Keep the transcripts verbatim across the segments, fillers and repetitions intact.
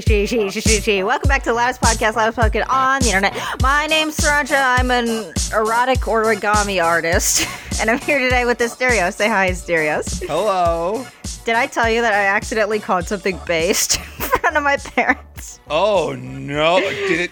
she, she, she, she, she, she. Welcome back to the loudest podcast, loudest podcast on the internet. My name's Sriracha. I'm an erotic origami artist, and I'm here today with Asterios. Say hi, Asterios. Hello. Did I tell you that I accidentally called something based in front of my parents? Oh, no. Did it?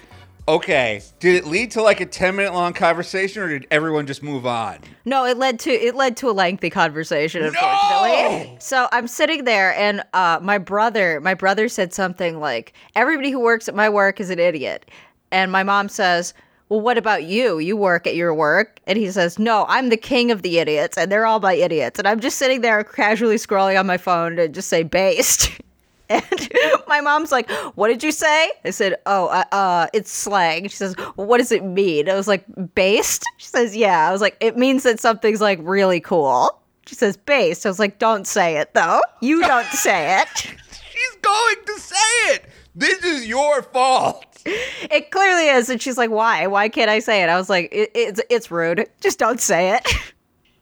Okay. Did it lead to like a ten minute long conversation, or did everyone just move on? No, it led to it led to a lengthy conversation, unfortunately. No! So I'm sitting there, and uh, my brother my brother said something like, "Everybody who works at my work is an idiot." And my mom says, "Well, what about you? You work at your work." And he says, "No, I'm the king of the idiots, and they're all my idiots." And I'm just sitting there casually scrolling on my phone to just say "based." And my mom's like, "What did you say?" I said, "Oh, uh, uh, it's slang." She says, "Well, what does it mean?" I was like, "Based?" She says, "Yeah." I was like, "It means that something's like really cool." She says, "Based." I was like, "Don't say it, though. You don't say it." She's going to say it. This is your fault. It clearly is. And she's like, "Why? Why can't I say it?" I was like, it, it's, it's rude. Just don't say it.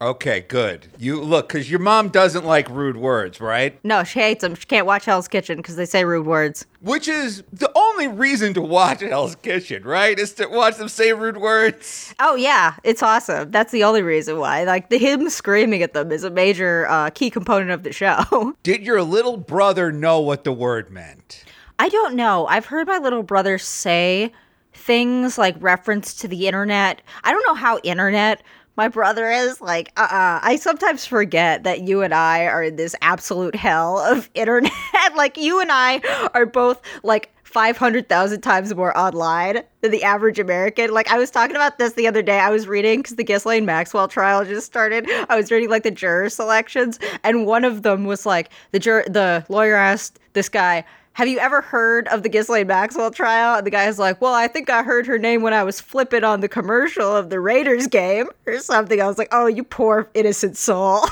Okay, good. You look, because your mom doesn't like rude words, right? No, she hates them. She can't watch Hell's Kitchen because they say rude words. Which is the only reason to watch Hell's Kitchen, right? Is to watch them say rude words. Oh, yeah. It's awesome. That's the only reason why. Like, the him screaming at them is a major uh, key component of the show. Did your little brother know what the word meant? I don't know. I've heard my little brother say things like reference to the internet. I don't know how internet my brother is, like, uh-uh. I sometimes forget that you and I are in this absolute hell of internet. Like, you and I are both, like, five hundred thousand times more online than the average American. Like, I was talking about this the other day. I was reading, because the Ghislaine Maxwell trial just started, I was reading, like, the juror selections, and one of them was, like, the jur- the lawyer asked this guy, "Have you ever heard of the Ghislaine Maxwell trial?" And the guy's like, "Well, I think I heard her name when I was flipping on the commercial of the Raiders game or something." I was like, "Oh, you poor innocent soul."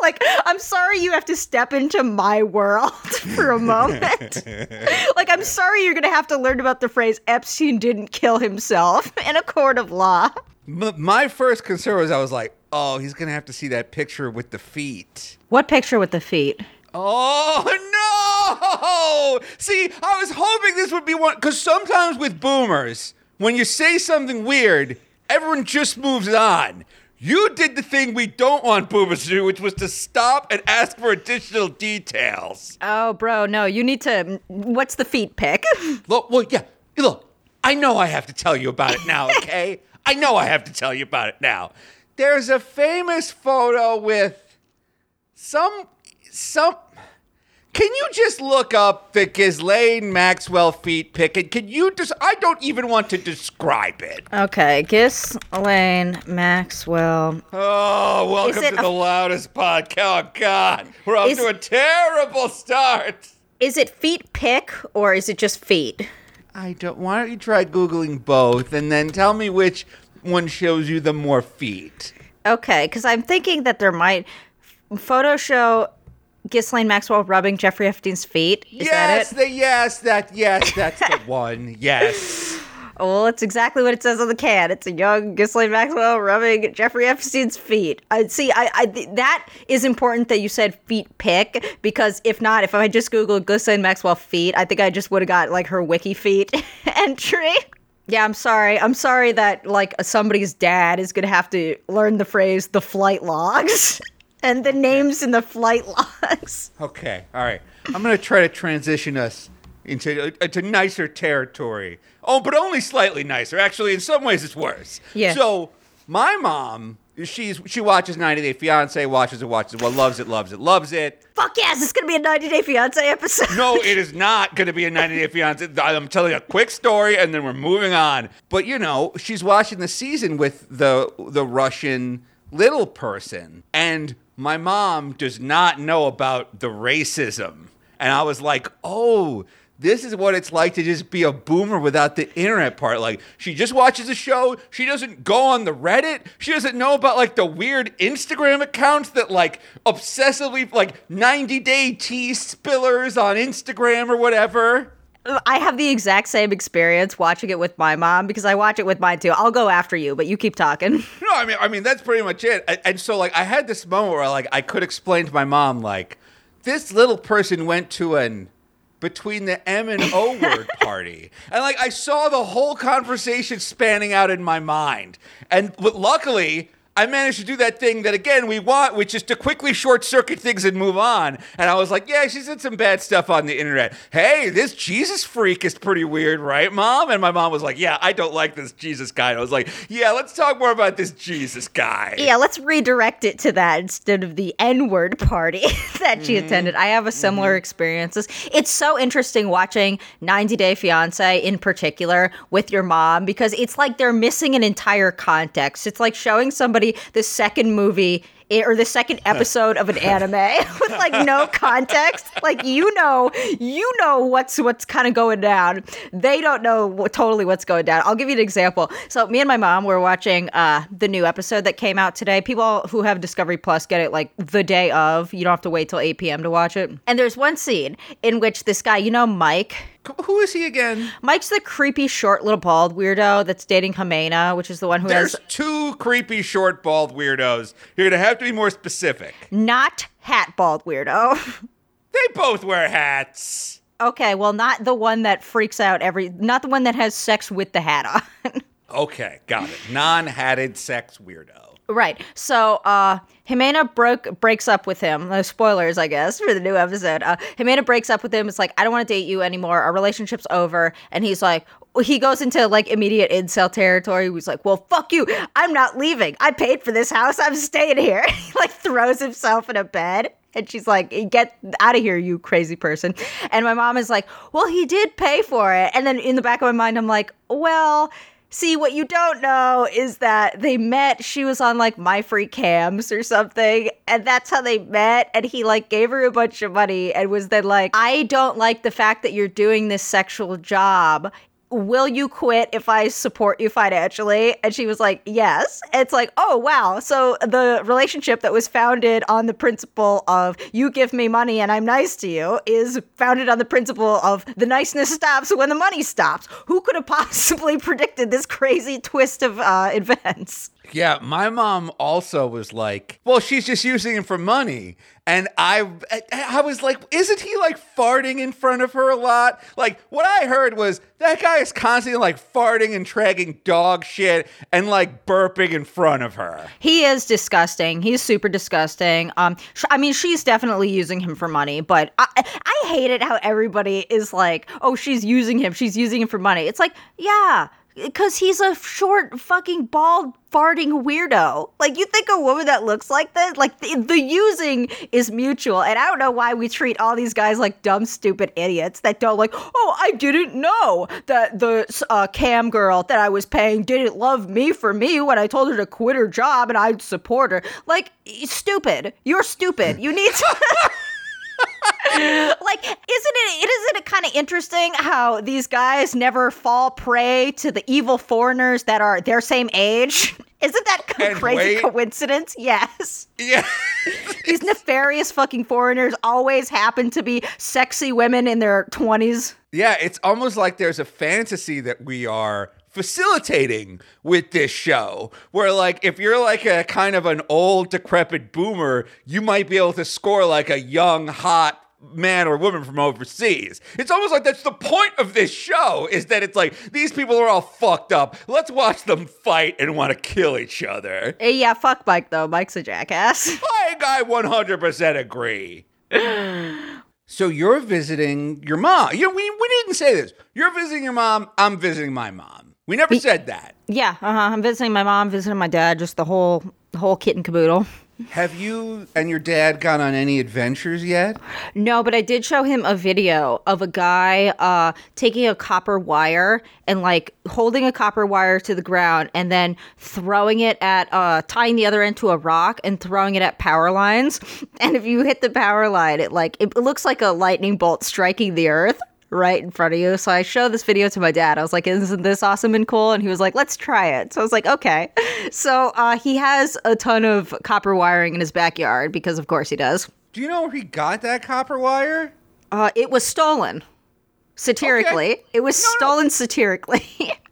Like, I'm sorry you have to step into my world for a moment. Like, I'm sorry you're going to have to learn about the phrase "Epstein didn't kill himself" in a court of law. M- my first concern was I was like, oh, he's going to have to see that picture with the feet. What picture with the feet? Oh, no. Oh, see, I was hoping this would be one, because sometimes with boomers, when you say something weird, everyone just moves on. You did the thing we don't want boomers to do, which was to stop and ask for additional details. Oh, bro, no, you need to, what's the feet pic? Look, well, yeah, look, I know I have to tell you about it now, okay? I know I have to tell you about it now. There's a famous photo with some, some... Can you just look up the Ghislaine Maxwell feet pic? And can you just, I don't even want to describe it. Okay, Ghislaine Maxwell. Oh, welcome to a, the loudest podcast. Oh, God. We're off is, to a terrible start. Is it feet pic or is it just feet? I don't, why don't you try Googling both and then tell me which one shows you the more feet? Okay, because I'm thinking that there might, photo show Ghislaine Maxwell rubbing Jeffrey Epstein's feet. Is yes, that it? The, yes, that, yes, that's the one. Yes. Well, it's exactly what it says on the can. It's a young Ghislaine Maxwell rubbing Jeffrey Epstein's feet. I see. I, I that is important that you said feet pic, because if not, if I just googled Ghislaine Maxwell feet, I think I just would have got like her wiki feet entry. Yeah, I'm sorry. I'm sorry that like somebody's dad is gonna have to learn the phrase "the flight logs." And the names in the flight logs. Okay, all right. I'm going to try to transition us into, into nicer territory. Oh, but only slightly nicer. Actually, in some ways, it's worse. Yeah. So my mom, she's she watches ninety day fiance, watches it, watches it, well, loves it, loves it, loves it. Fuck yes, it's going to be a ninety day fiance episode. No, it is not going to be a ninety day fiance. I'm telling a quick story, and then we're moving on. But, you know, she's watching the season with the the Russian little person, and my mom does not know about the racism. And I was like, oh, this is what it's like to just be a boomer without the internet part. Like, she just watches the show. She doesn't go on the Reddit. She doesn't know about, like, the weird Instagram accounts that, like, obsessively, like, ninety day tea spillers on Instagram or whatever. I have the exact same experience watching it with my mom, because I watch it with mine too. I'll go after you, but you keep talking. No, I mean, I mean that's pretty much it. And, and so, like, I had this moment where, like, I could explain to my mom, like, this little person went to an between the M and O word party. And like, I saw the whole conversation spanning out in my mind. And luckily, I managed to do that thing that, again, we want, which is to quickly short-circuit things and move on. And I was like, yeah, she said some bad stuff on the internet. Hey, this Jesus freak is pretty weird, right, Mom? And my mom was like, yeah, I don't like this Jesus guy. And I was like, yeah, let's talk more about this Jesus guy. Yeah, let's redirect it to that instead of the N-word party that she mm-hmm. attended. I have a similar mm-hmm. experiences. It's so interesting watching ninety Day Fiance in particular with your mom, because it's like they're missing an entire context. It's like showing somebody the second movie or the second episode of an anime with like no context. Like, you know, you know what's what's kind of going down. They don't know what, totally what's going down. I'll give you an example. So me and my mom were watching uh, the new episode that came out today. People who have Discovery Plus get it like the day of. You don't have to wait till eight p.m. to watch it. And there's one scene in which this guy, you know, Mike. Who is he again? Mike's the creepy, short, little bald weirdo that's dating Ximena, which is the one who There's has... There's two creepy, short, bald weirdos. You're going to have to be more specific. Not hat bald weirdo. They both wear hats. Okay, well, not the one that freaks out every... Not the one that has sex with the hat on. Okay, got it. Non-hatted sex weirdo. Right. So, uh... Ximena broke breaks up with him. No spoilers, I guess, for the new episode. Uh, Ximena breaks up with him. It's like, I don't want to date you anymore. Our relationship's over. And he's like, he goes into like immediate incel territory. He was like, well, fuck you. I'm not leaving. I paid for this house. I'm staying here. He like throws himself in a bed. And she's like, get out of here, you crazy person. And my mom is like, well, he did pay for it. And then in the back of my mind, I'm like, well... See, what you don't know is that they met. She was on, like, MyFreeCams or something, and that's how they met. And he, like, gave her a bunch of money and was then like, I don't like the fact that you're doing this sexual job. Will you quit if I support you financially? And she was like, yes. It's like, oh, wow. So the relationship that was founded on the principle of you give me money and I'm nice to you is founded on the principle of the niceness stops when the money stops. Who could have possibly predicted this crazy twist of uh, events? Yeah, my mom also was like, well, she's just using him for money. And I I was like, isn't he like farting in front of her a lot? Like, what I heard was that guy is constantly like farting and dragging dog shit and like burping in front of her. He is disgusting. He's super disgusting. Um, I mean, she's definitely using him for money, but I, I hate it how everybody is like, oh, she's using him. She's using him for money. It's like, yeah. Because he's a short, fucking, bald, farting weirdo. Like, you think a woman that looks like that? Like, the, the using is mutual. And I don't know why we treat all these guys like dumb, stupid idiots that don't like, oh, I didn't know that the uh, cam girl that I was paying didn't love me for me when I told her to quit her job and I'd support her. Like, stupid. You're stupid. You need to... Like, isn't it, isn't it kind of interesting how these guys never fall prey to the evil foreigners that are their same age? Isn't that a crazy wait. coincidence? Yes. Yeah. These nefarious fucking foreigners always happen to be sexy women in their twenties. Yeah, it's almost like there's a fantasy that we are facilitating with this show, where like if you're like a kind of an old decrepit boomer, you might be able to score like a young hot man or woman from overseas. It's almost like that's the point of this show, is that it's like these people are all fucked up. Let's watch them fight and want to kill each other. Yeah, fuck Mike though. Mike's a jackass. Like, I one hundred percent agree. So you're visiting your mom. You know, we we didn't say this. You're visiting your mom. I'm visiting my mom. We never said that. Yeah, uh-huh. I'm visiting my mom, visiting my dad, just the whole the whole kit and caboodle. Have you and your dad gone on any adventures yet? No, but I did show him a video of a guy uh, taking a copper wire and like holding a copper wire to the ground and then throwing it at, uh, tying the other end to a rock and throwing it at power lines. And if you hit the power line, it like it looks like a lightning bolt striking the earth right in front of you. So I showed this video to my dad. I was like, isn't this awesome and cool? And he was like, let's try it. So I was like, okay. So uh, he has a ton of copper wiring in his backyard because of course he does. Do you know where he got that copper wire? Uh, it was stolen. Satirically. Okay. It was no, stolen no. satirically.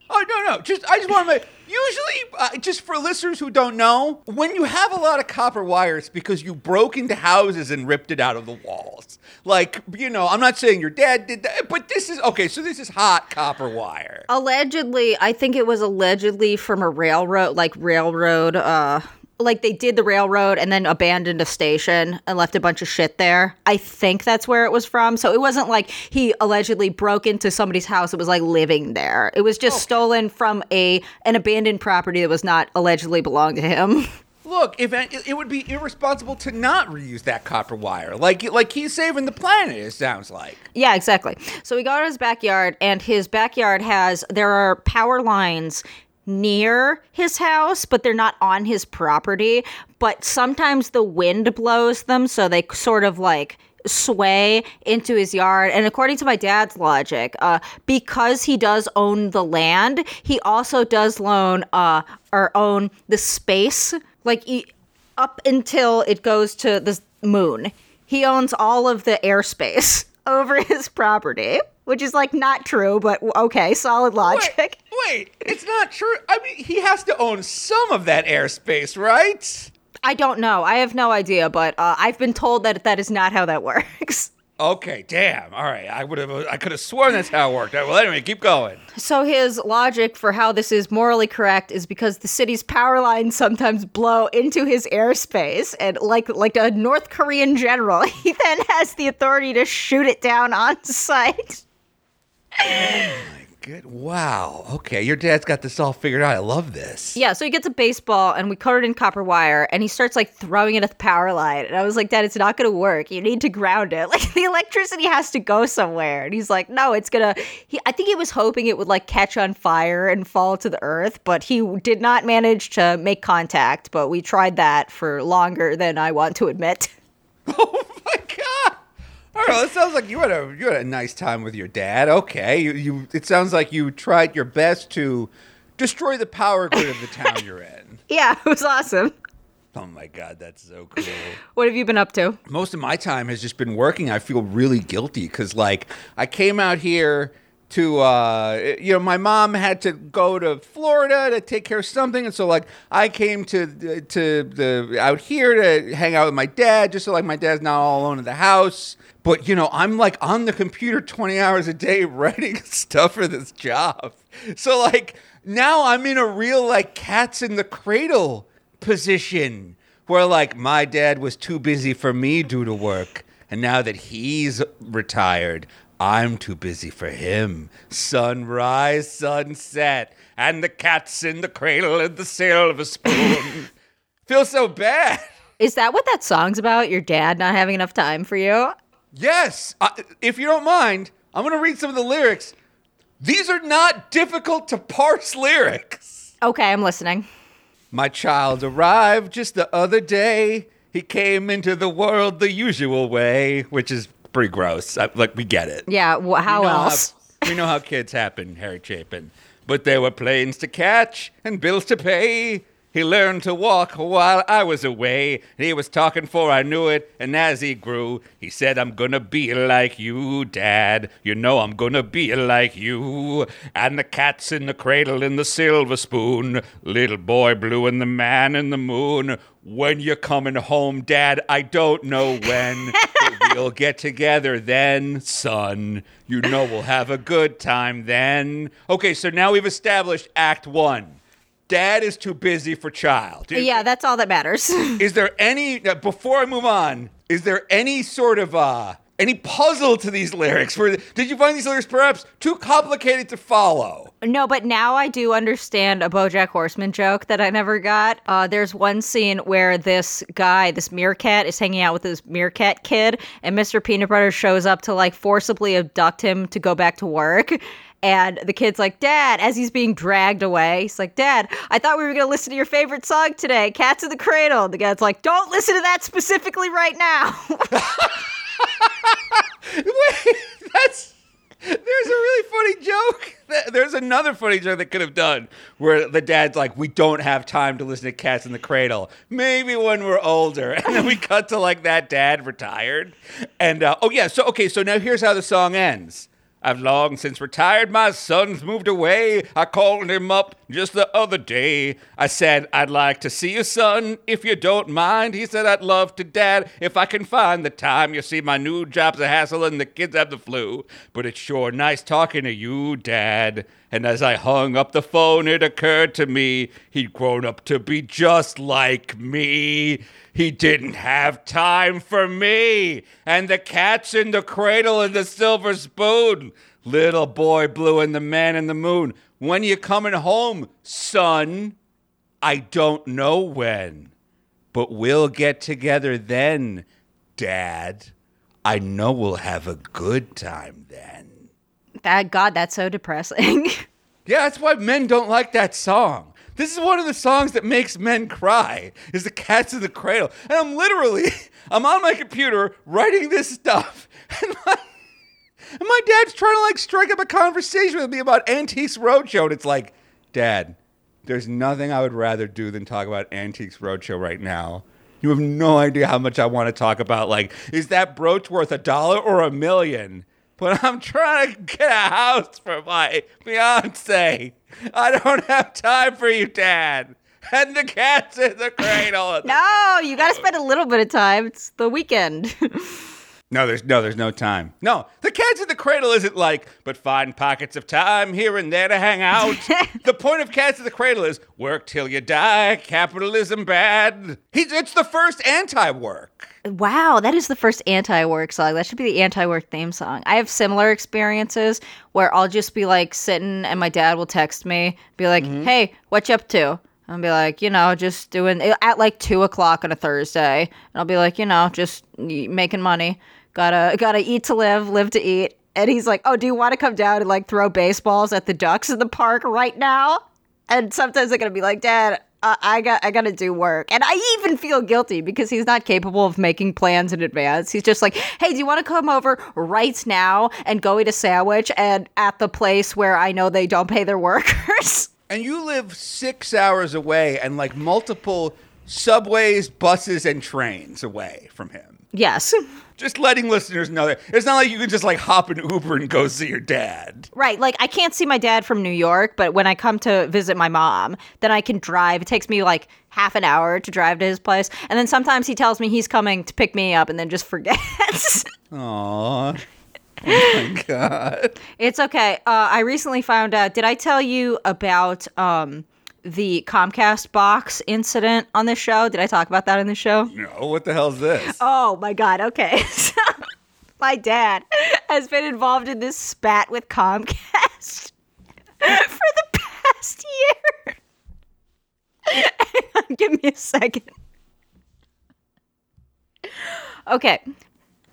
Oh, no, no. Just I just want to make... You usually, uh, just for listeners who don't know, when you have a lot of copper wire, it's because you broke into houses and ripped it out of the walls. Like, you know, I'm not saying your dad did that, but this is, okay, so this is hot copper wire. Allegedly, I think it was allegedly from a railroad, like railroad, uh... like they did the railroad and then abandoned a station and left a bunch of shit there. I think that's where it was from. So it wasn't like he allegedly broke into somebody's house. It was like living there. It was just okay. stolen from a an abandoned property that was not allegedly belonged to him. Look, if it would be irresponsible to not reuse that copper wire. Like, like he's saving the planet, it sounds like. Yeah, exactly. So we go to his backyard, and his backyard has, there are power lines near his house, but they're not on his property, but sometimes the wind blows them, so they sort of like sway into his yard. And according to my dad's logic, uh because he does own the land, he also does loan uh or own the space, like he, up until it goes to the moon, he owns all of the airspace over his property. Which is, like, not true, but okay, solid logic. Wait, wait, it's not true. I mean, he has to own some of that airspace, right? I don't know. I have no idea, but uh, I've been told that that is not how that works. Okay, damn. All right, I would have. I could have sworn that's how it worked. Well, anyway, keep going. So his logic for how this is morally correct is because the city's power lines sometimes blow into his airspace, and like like a North Korean general, he then has the authority to shoot it down on sight. Oh my good! Wow. Okay, your dad's got this all figured out. I love this. Yeah. So he gets a baseball, and we coat it in copper wire, and he starts like throwing it at the power line. And I was like, Dad, it's not going to work. You need to ground it. Like the electricity has to go somewhere. And he's like, no, it's gonna. He, I think he was hoping it would like catch on fire and fall to the earth, but he did not manage to make contact. But we tried that for longer than I want to admit. Oh my God. All right, well, it sounds like you had a you had a nice time with your dad. Okay, you, you it sounds like you tried your best to destroy the power grid of the town you're in. Yeah, it was awesome. Oh my God, that's so cool. What have you been up to? Most of my time has just been working. I feel really guilty because, like, I came out here to, uh, you know, my mom had to go to Florida to take care of something, and so, like, I came to to the out here to hang out with my dad, just so like my dad's not all alone in the house. But, you know, I'm, like, on the computer twenty hours a day writing stuff for this job. So, like, now I'm in a real, like, Cats in the Cradle position where, like, my dad was too busy for me due to work. And now that he's retired, I'm too busy for him. Sunrise, sunset, and the cats in the cradle and the silver spoon. Feel so bad. Is that what that song's about? Your dad not having enough time for you? Yes, uh, if you don't mind, I'm going to read some of the lyrics. These are not difficult to parse lyrics. Okay, I'm listening. My child arrived just the other day. He came into the world the usual way, which is pretty gross. I, like, we get it. Yeah, well, how we else? How, we know how kids happen, Harry Chapin. But there were planes to catch and bills to pay. He learned to walk while I was away. He was talking for I knew it, and as he grew, he said, I'm gonna be like you, Dad. You know I'm gonna be like you. And the cats in the cradle and the silver spoon. Little boy blue and the man in the moon. When you're coming home, Dad, I don't know when. But we'll get together then, son. You know we'll have a good time then. Okay, so now we've established Act One. Dad is too busy for child. Is, yeah, that's all that matters. Is there any, now before I move on, is there any sort of, uh, any puzzle to these lyrics? Where, did you find these lyrics perhaps too complicated to follow? No, but now I do understand a BoJack Horseman joke that I never got. Uh, there's one scene where this guy, this meerkat, is hanging out with this meerkat kid, and Mister Peanutbutter shows up to, like, forcibly abduct him to go back to work. And the kid's like, Dad, as he's being dragged away, he's like, Dad, I thought we were going to listen to your favorite song today, Cats in the Cradle. And the guy's like, don't listen to that specifically right now. Wait, that's, there's a really funny joke. There's another funny joke they could have done where the dad's like, we don't have time to listen to Cats in the Cradle. Maybe when we're older. And then we cut to, like, that dad retired. And, uh, oh, yeah, so, okay, so now here's how the song ends. I've long since retired. My son's moved away. I called him up just the other day. I said, I'd like to see your son, if you don't mind. He said, I'd love to, Dad, if I can find the time. You see, my new job's a hassle and the kids have the flu. But it's sure nice talking to you, Dad. And as I hung up the phone, it occurred to me he'd grown up to be just like me. He didn't have time for me and the cats in the cradle and the silver spoon. Little Boy Blue and the Man in the Moon. When you coming home, son? I don't know when, but we'll get together then, Dad. I know we'll have a good time then. That, God, that's so depressing. Yeah, that's why men don't like that song. This is one of the songs that makes men cry, is the Cats in the Cradle. And I'm literally, I'm on my computer writing this stuff. And my, and my dad's trying to like strike up a conversation with me about Antiques Roadshow. And it's like, Dad, there's nothing I would rather do than talk about Antiques Roadshow right now. You have no idea how much I want to talk about. Like, is that brooch worth a dollar or a million? But I'm trying to get a house for my fiance. I don't have time for you, Dad. And the cats in the cradle. No, you got to spend a little bit of time. It's the weekend. no, there's no there's no time. No, the cats in the cradle isn't like, but find pockets of time here and there to hang out. The point of Cats in the Cradle is work till you die, capitalism bad. He's, it's the first anti-work. Wow, that is the first anti-work song. That should be the anti-work theme song. I have similar experiences where I'll just be like sitting and my dad will text me, be like, mm-hmm. hey, what you up to? I'll be like, you know, just doing, at like two o'clock on a Thursday. And I'll be like, you know, just making money. Gotta, gotta eat to live, live to eat. And he's like, oh, do you want to come down and like throw baseballs at the ducks in the park right now? And sometimes they're going to be like, Dad, uh, I got I got to do work. And I even feel guilty because he's not capable of making plans in advance. He's just like, hey, do you want to come over right now and go eat a sandwich and at the place where I know they don't pay their workers? And you live six hours away and like multiple subways, buses, and trains away from him. Yes. Just letting listeners know that it's not like you can just like hop an Uber and go see your dad. Right. Like I can't see my dad from New York, but when I come to visit my mom, then I can drive. It takes me like half an hour to drive to his place. And then sometimes he tells me he's coming to pick me up and then just forgets. Aww. Oh my God. It's okay. Uh, I recently found out, did I tell you about um, the Comcast box incident on this show? Did I talk about that in the show? No, what the hell is this? Oh my God, okay. So, my dad has been involved in this spat with Comcast for the past year. Hang on, give me a second. Okay.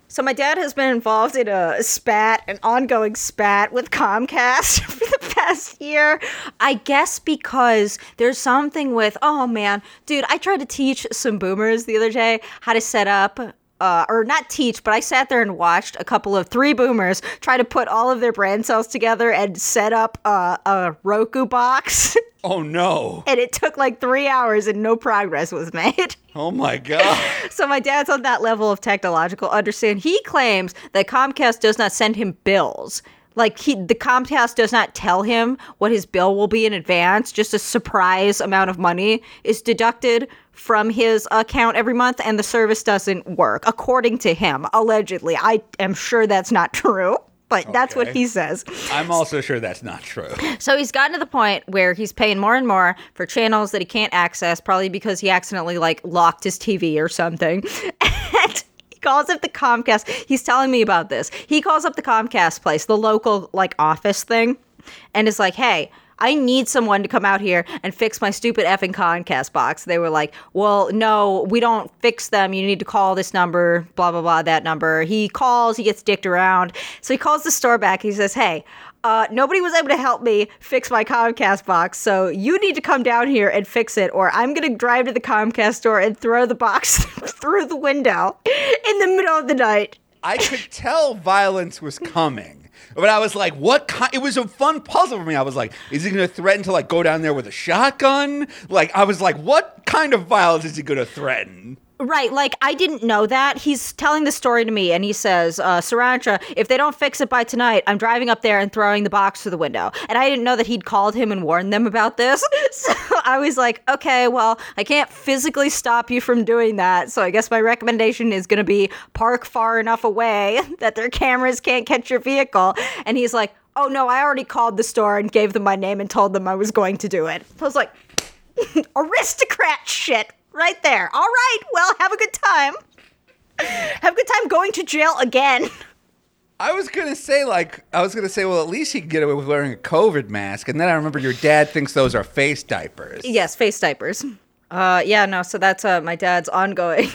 So my dad has been involved in a spat, an ongoing spat with Comcast for the past year. I guess because there's something with, oh man, dude, I tried to teach some boomers the other day how to set up, uh, or not teach, but I sat there and watched a couple of three boomers try to put all of their brain cells together and set up uh, a Roku box. Oh no. And it took like three hours and no progress was made. Oh my God. So my dad's on that level of technological understanding. He claims that Comcast does not send him bills. Like he, the Comcast does not tell him what his bill will be in advance. Just a surprise amount of money is deducted from his account every month and the service doesn't work, according to him, allegedly. I am sure that's not true. But that's okay. What he says. I'm also sure that's not true. So he's gotten to the point where he's paying more and more for channels that he can't access, probably because he accidentally, like, locked his T V or something. And he calls up the Comcast. He's telling me about this. He calls up the Comcast place, the local, like, office thing, and is like, hey, I need someone to come out here and fix my stupid effing Comcast box. They were like, well, no, we don't fix them. You need to call this number, blah, blah, blah, that number. He calls, he gets dicked around. So he calls the store back. He says, hey, uh, nobody was able to help me fix my Comcast box. So you need to come down here and fix it, or I'm going to drive to the Comcast store and throw the box through the window in the middle of the night. I could tell violence was coming. But I was like, what kind? It was a fun puzzle for me. I was like, is he going to threaten to like go down there with a shotgun? Like, I was like, what kind of violence is he going to threaten? Right, like, I didn't know that. He's telling the story to me, and he says, uh, Sriracha, if they don't fix it by tonight, I'm driving up there and throwing the box through the window. And I didn't know that he'd called him and warned them about this. So I was like, okay, well, I can't physically stop you from doing that, so I guess my recommendation is going to be park far enough away that their cameras can't catch your vehicle. And he's like, oh, no, I already called the store and gave them my name and told them I was going to do it. So I was like, aristocrat shit. Right there. All right. Well, have a good time. Have a good time going to jail again. I was going to say, like, I was going to say, well, at least he can get away with wearing a COVID mask. And then I remember your dad thinks those are face diapers. Yes, face diapers. Uh, yeah, no. So that's uh, my dad's ongoing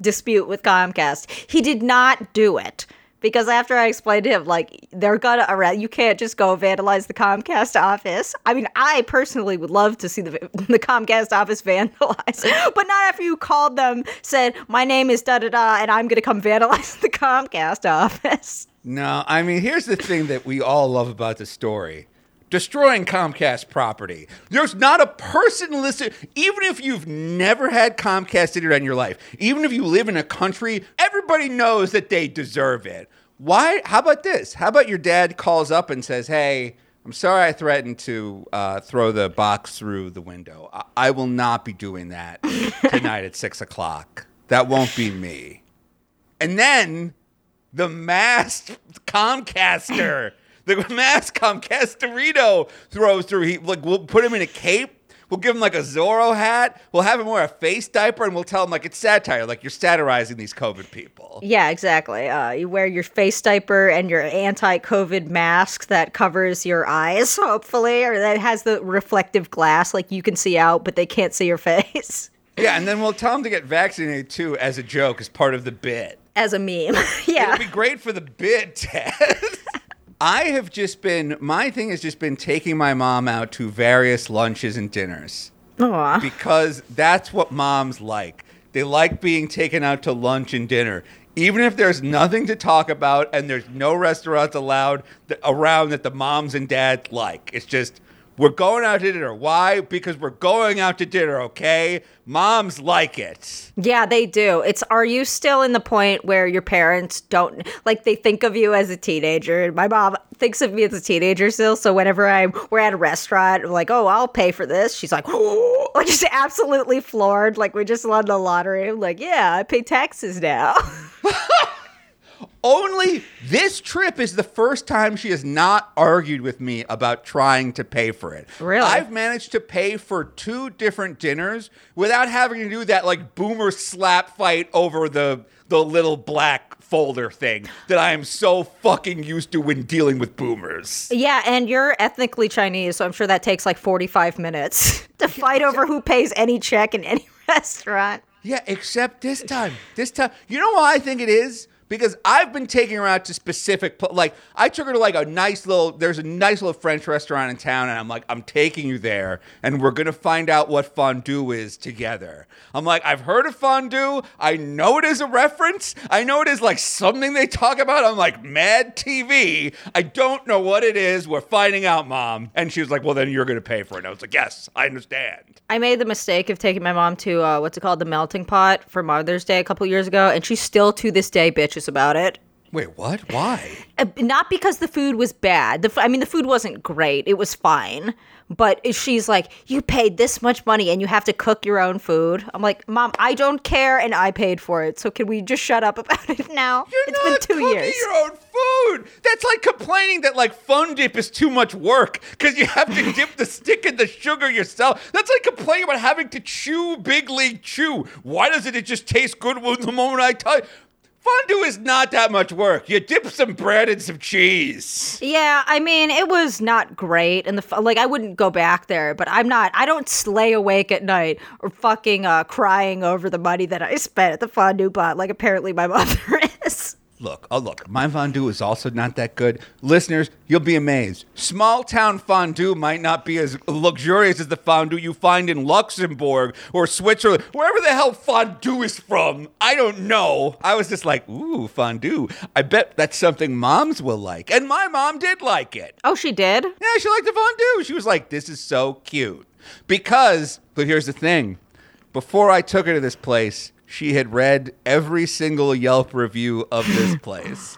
dispute with Comcast. He did not do it. Because after I explained to him, like, they're gonna arrest, you can't just go vandalize the Comcast office. I mean, I personally would love to see the the Comcast office vandalized, but not after you called them, said, my name is da-da-da, and I'm gonna come vandalize the Comcast office. No, I mean, here's the thing that we all love about the story. Destroying Comcast property. There's not a person listed, even if you've never had Comcast internet in your life, even if you live in a country, everybody knows that they deserve it. Why? How about this? How about your dad calls up and says, hey, I'm sorry I threatened to uh, throw the box through the window. I, I will not be doing that tonight at six o'clock. That won't be me. And then the masked Comcaster The mask Comcastorito throws through. He, like, we'll put him in a cape. We'll give him like a Zorro hat. We'll have him wear a face diaper, and we'll tell him like it's satire, like you're satirizing these COVID people. Yeah, exactly. Uh, you wear your face diaper and your anti-COVID mask that covers your eyes, hopefully, or that has the reflective glass, like you can see out, but they can't see your face. Yeah, and then we'll tell him to get vaccinated too, as a joke, as part of the bit, as a meme. Yeah, it'll be great for the bit, Ted. I have just been, my thing has just been taking my mom out to various lunches and dinners. Aww. Because that's what moms like. They like being taken out to lunch and dinner. Even if there's nothing to talk about and there's no restaurants allowed th- around that the moms and dads like. It's just, we're going out to dinner. Why? Because we're going out to dinner, okay? Moms like it. Yeah, they do. It's, are you still in the point where your parents don't, like, they think of you as a teenager? And my mom thinks of me as a teenager still, so whenever I'm, we're at a restaurant, I'm like, oh, I'll pay for this. She's like, oh, just absolutely floored, like we just won the lottery. I'm like, yeah, I pay taxes now. Only this trip is the first time she has not argued with me about trying to pay for it. Really? I've managed to pay for two different dinners without having to do that like boomer slap fight over the the little black folder thing that I am so fucking used to when dealing with boomers. Yeah, and you're ethnically Chinese, so I'm sure that takes like forty-five minutes to fight over who pays any check in any restaurant. Yeah, except this time. This time. You know what I think it is? Because I've been taking her out to specific, like, I took her to, like, a nice little, there's a nice little French restaurant in town, and I'm like, I'm taking you there, and we're going to find out what fondue is together. I'm like, I've heard of fondue. I know it is a reference. I know it is, like, something they talk about on, like, Mad T V. I don't know what it is. We're finding out, Mom. And she was like, well, then you're going to pay for it. And I was like, yes, I understand. I made the mistake of taking my mom to, uh, what's it called, The Melting Pot for Mother's Day a couple years ago, and she's still to this day bitches about it. Wait, what? Why? Uh, not because the food was bad. The f- I mean, the food wasn't great. It was fine. But she's like, you paid this much money and you have to cook your own food. I'm like, Mom, I don't care and I paid for it. So can we just shut up about it now? You're it's not been two cooking years. Your own food. That's like complaining that like fun dip is too much work because you have to dip the stick in the sugar yourself. That's like complaining about having to chew Big League Chew. Why doesn't it just taste good the moment I tell you? Fondue is not that much work. You dip some bread and some cheese. Yeah, I mean, it was not great. And the like, I wouldn't go back there, but I'm not, I don't lay awake at night or fucking uh, crying over the money that I spent at the fondue pot, like apparently my mother is. Look, oh, look, my fondue is also not that good. Listeners, you'll be amazed. Small town fondue might not be as luxurious as the fondue you find in Luxembourg or Switzerland. Wherever the hell fondue is from, I don't know. I was just like, ooh, fondue. I bet that's something moms will like. And my mom did like it. Oh, she did? Yeah, she liked the fondue. She was like, this is so cute. Because, but here's the thing. Before I took her to this place, she had read every single Yelp review of this place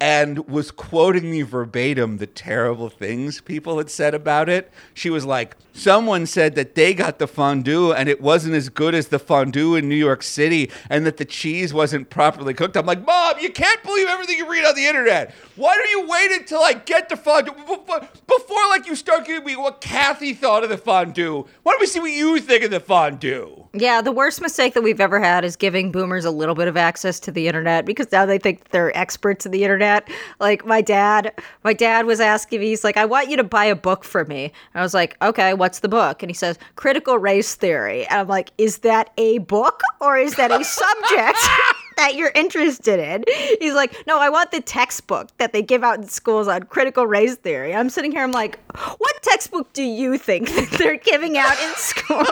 and was quoting me verbatim the terrible things people had said about it. She was like, someone said that they got the fondue and it wasn't as good as the fondue in New York City and that the cheese wasn't properly cooked. I'm like, Mom, you can't believe everything you read on the internet. Why do you wait until I get the fondue? Before, like, you start giving me what Kathy thought of the fondue, why don't we see what you think of the fondue? Yeah, the worst mistake that we've ever had is giving boomers a little bit of access to the internet, because now they think they're experts in the internet. Like my dad, my dad was asking me, he's like, I want you to buy a book for me. And I was like, okay, what's the book? And he says, Critical Race Theory. And I'm like, is that a book or is that a subject that you're interested in? He's like, no, I want the textbook that they give out in schools on critical race theory. I'm sitting here, I'm like, what textbook do you think that they're giving out in schools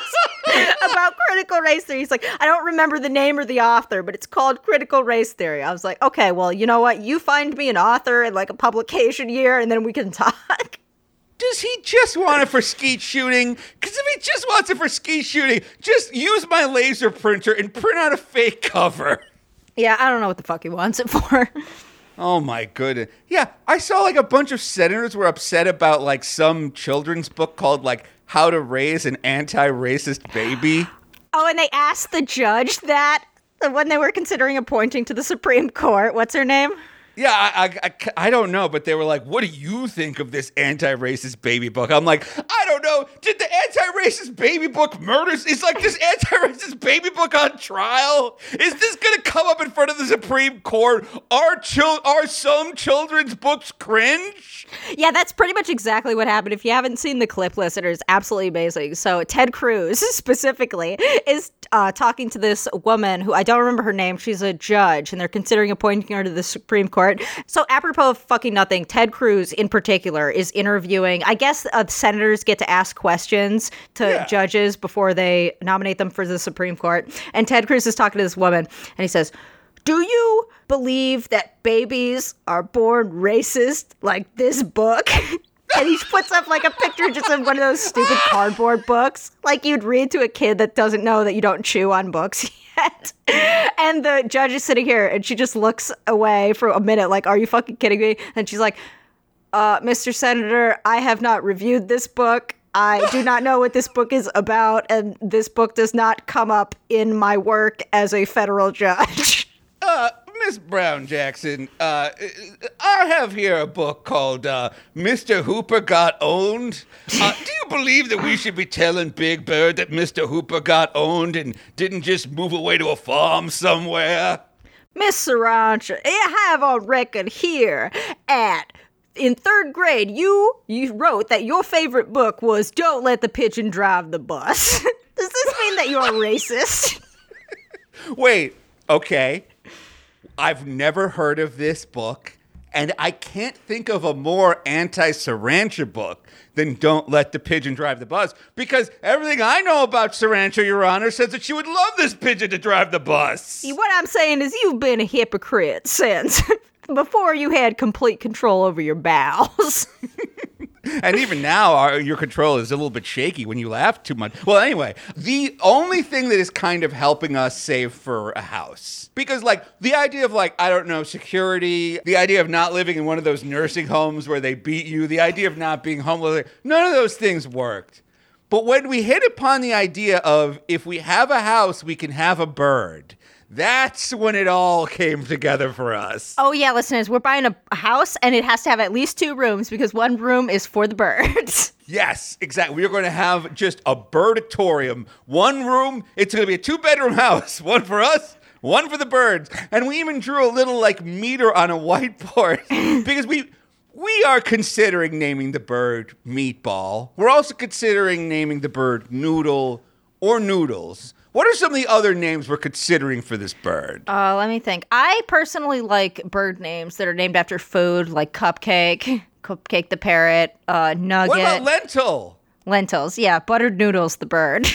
about critical race theory? He's like, I don't remember the name or the author, but it's called Critical Race Theory. I was like, okay, well, you know what? You find me an author and like a publication year, and then we can talk. Does he just want it for skeet shooting? Because if he just wants it for skeet shooting, just use my laser printer and print out a fake cover. Yeah, I don't know what the fuck he wants it for. Oh, my goodness. Yeah, I saw, like, a bunch of senators were upset about, like, some children's book called, like, How to Raise an Anti-Racist Baby. Oh, and they asked the judge that when they were considering appointing to the Supreme Court. What's her name? Yeah, I, I, I don't know, but they were like, what do you think of this anti-racist baby book? I'm like, I don't know. Did the anti-racist baby book murders? Is, like, this anti-racist baby book on trial? Is this going to come up in front of the Supreme Court? Are chil- are some children's books cringe? Yeah, that's pretty much exactly what happened. If you haven't seen the clip, listeners, absolutely amazing. So Ted Cruz, specifically, is uh, talking to this woman who I don't remember her name. She's a judge, and they're considering appointing her to the Supreme Court. So apropos of fucking nothing, Ted Cruz, in particular, is interviewing. I guess uh, senators get to ask questions to yeah. judges before they nominate them for the Supreme Court. And Ted Cruz is talking to this woman, and he says, do you believe that babies are born racist like this book? And he puts up like a picture just of one of those stupid cardboard books, like you'd read to a kid that doesn't know that you don't chew on books yet. And the judge is sitting here, and she just looks away for a minute like, are you fucking kidding me? And she's like, uh, Mister Senator, I have not reviewed this book. I do not know what this book is about, and this book does not come up in my work as a federal judge. Uh, Miss Brown Jackson, uh, I have here a book called uh, Mister Hooper Got Owned. Uh, do you believe that we should be telling Big Bird that Mister Hooper got owned and didn't just move away to a farm somewhere? Miss Sriracha, I have on record here at... in third grade, you you wrote that your favorite book was Don't Let the Pigeon Drive the Bus. Does this mean that you're racist? Wait, okay. I've never heard of this book, and I can't think of a more anti-Sriracha book than Don't Let the Pigeon Drive the Bus, because everything I know about Sriracha, Your Honor, says that she would love this pigeon to drive the bus. What I'm saying is you've been a hypocrite since... before you had complete control over your bowels. And even now, our, your control is a little bit shaky when you laugh too much. Well, anyway, the only thing that is kind of helping us save for a house. Because, like, the idea of, like, I don't know, security, the idea of not living in one of those nursing homes where they beat you, the idea of not being homeless, none of those things worked. But when we hit upon the idea of if we have a house, we can have a bird, that's when it all came together for us. Oh, yeah, listeners, we're buying a house, and it has to have at least two rooms because one room is for the birds. Yes, exactly. We're going to have just a birdatorium. One room, it's going to be a two-bedroom house. One for us, one for the birds. And we even drew a little, like, meter on a whiteboard because we... we are considering naming the bird Meatball. We're also considering naming the bird Noodle or Noodles. What are some of the other names we're considering for this bird? Uh, let me think. I personally like bird names that are named after food, like Cupcake, Cupcake the Parrot, uh, Nugget. What about Lentil? Lentils, yeah. Buttered Noodles, the bird.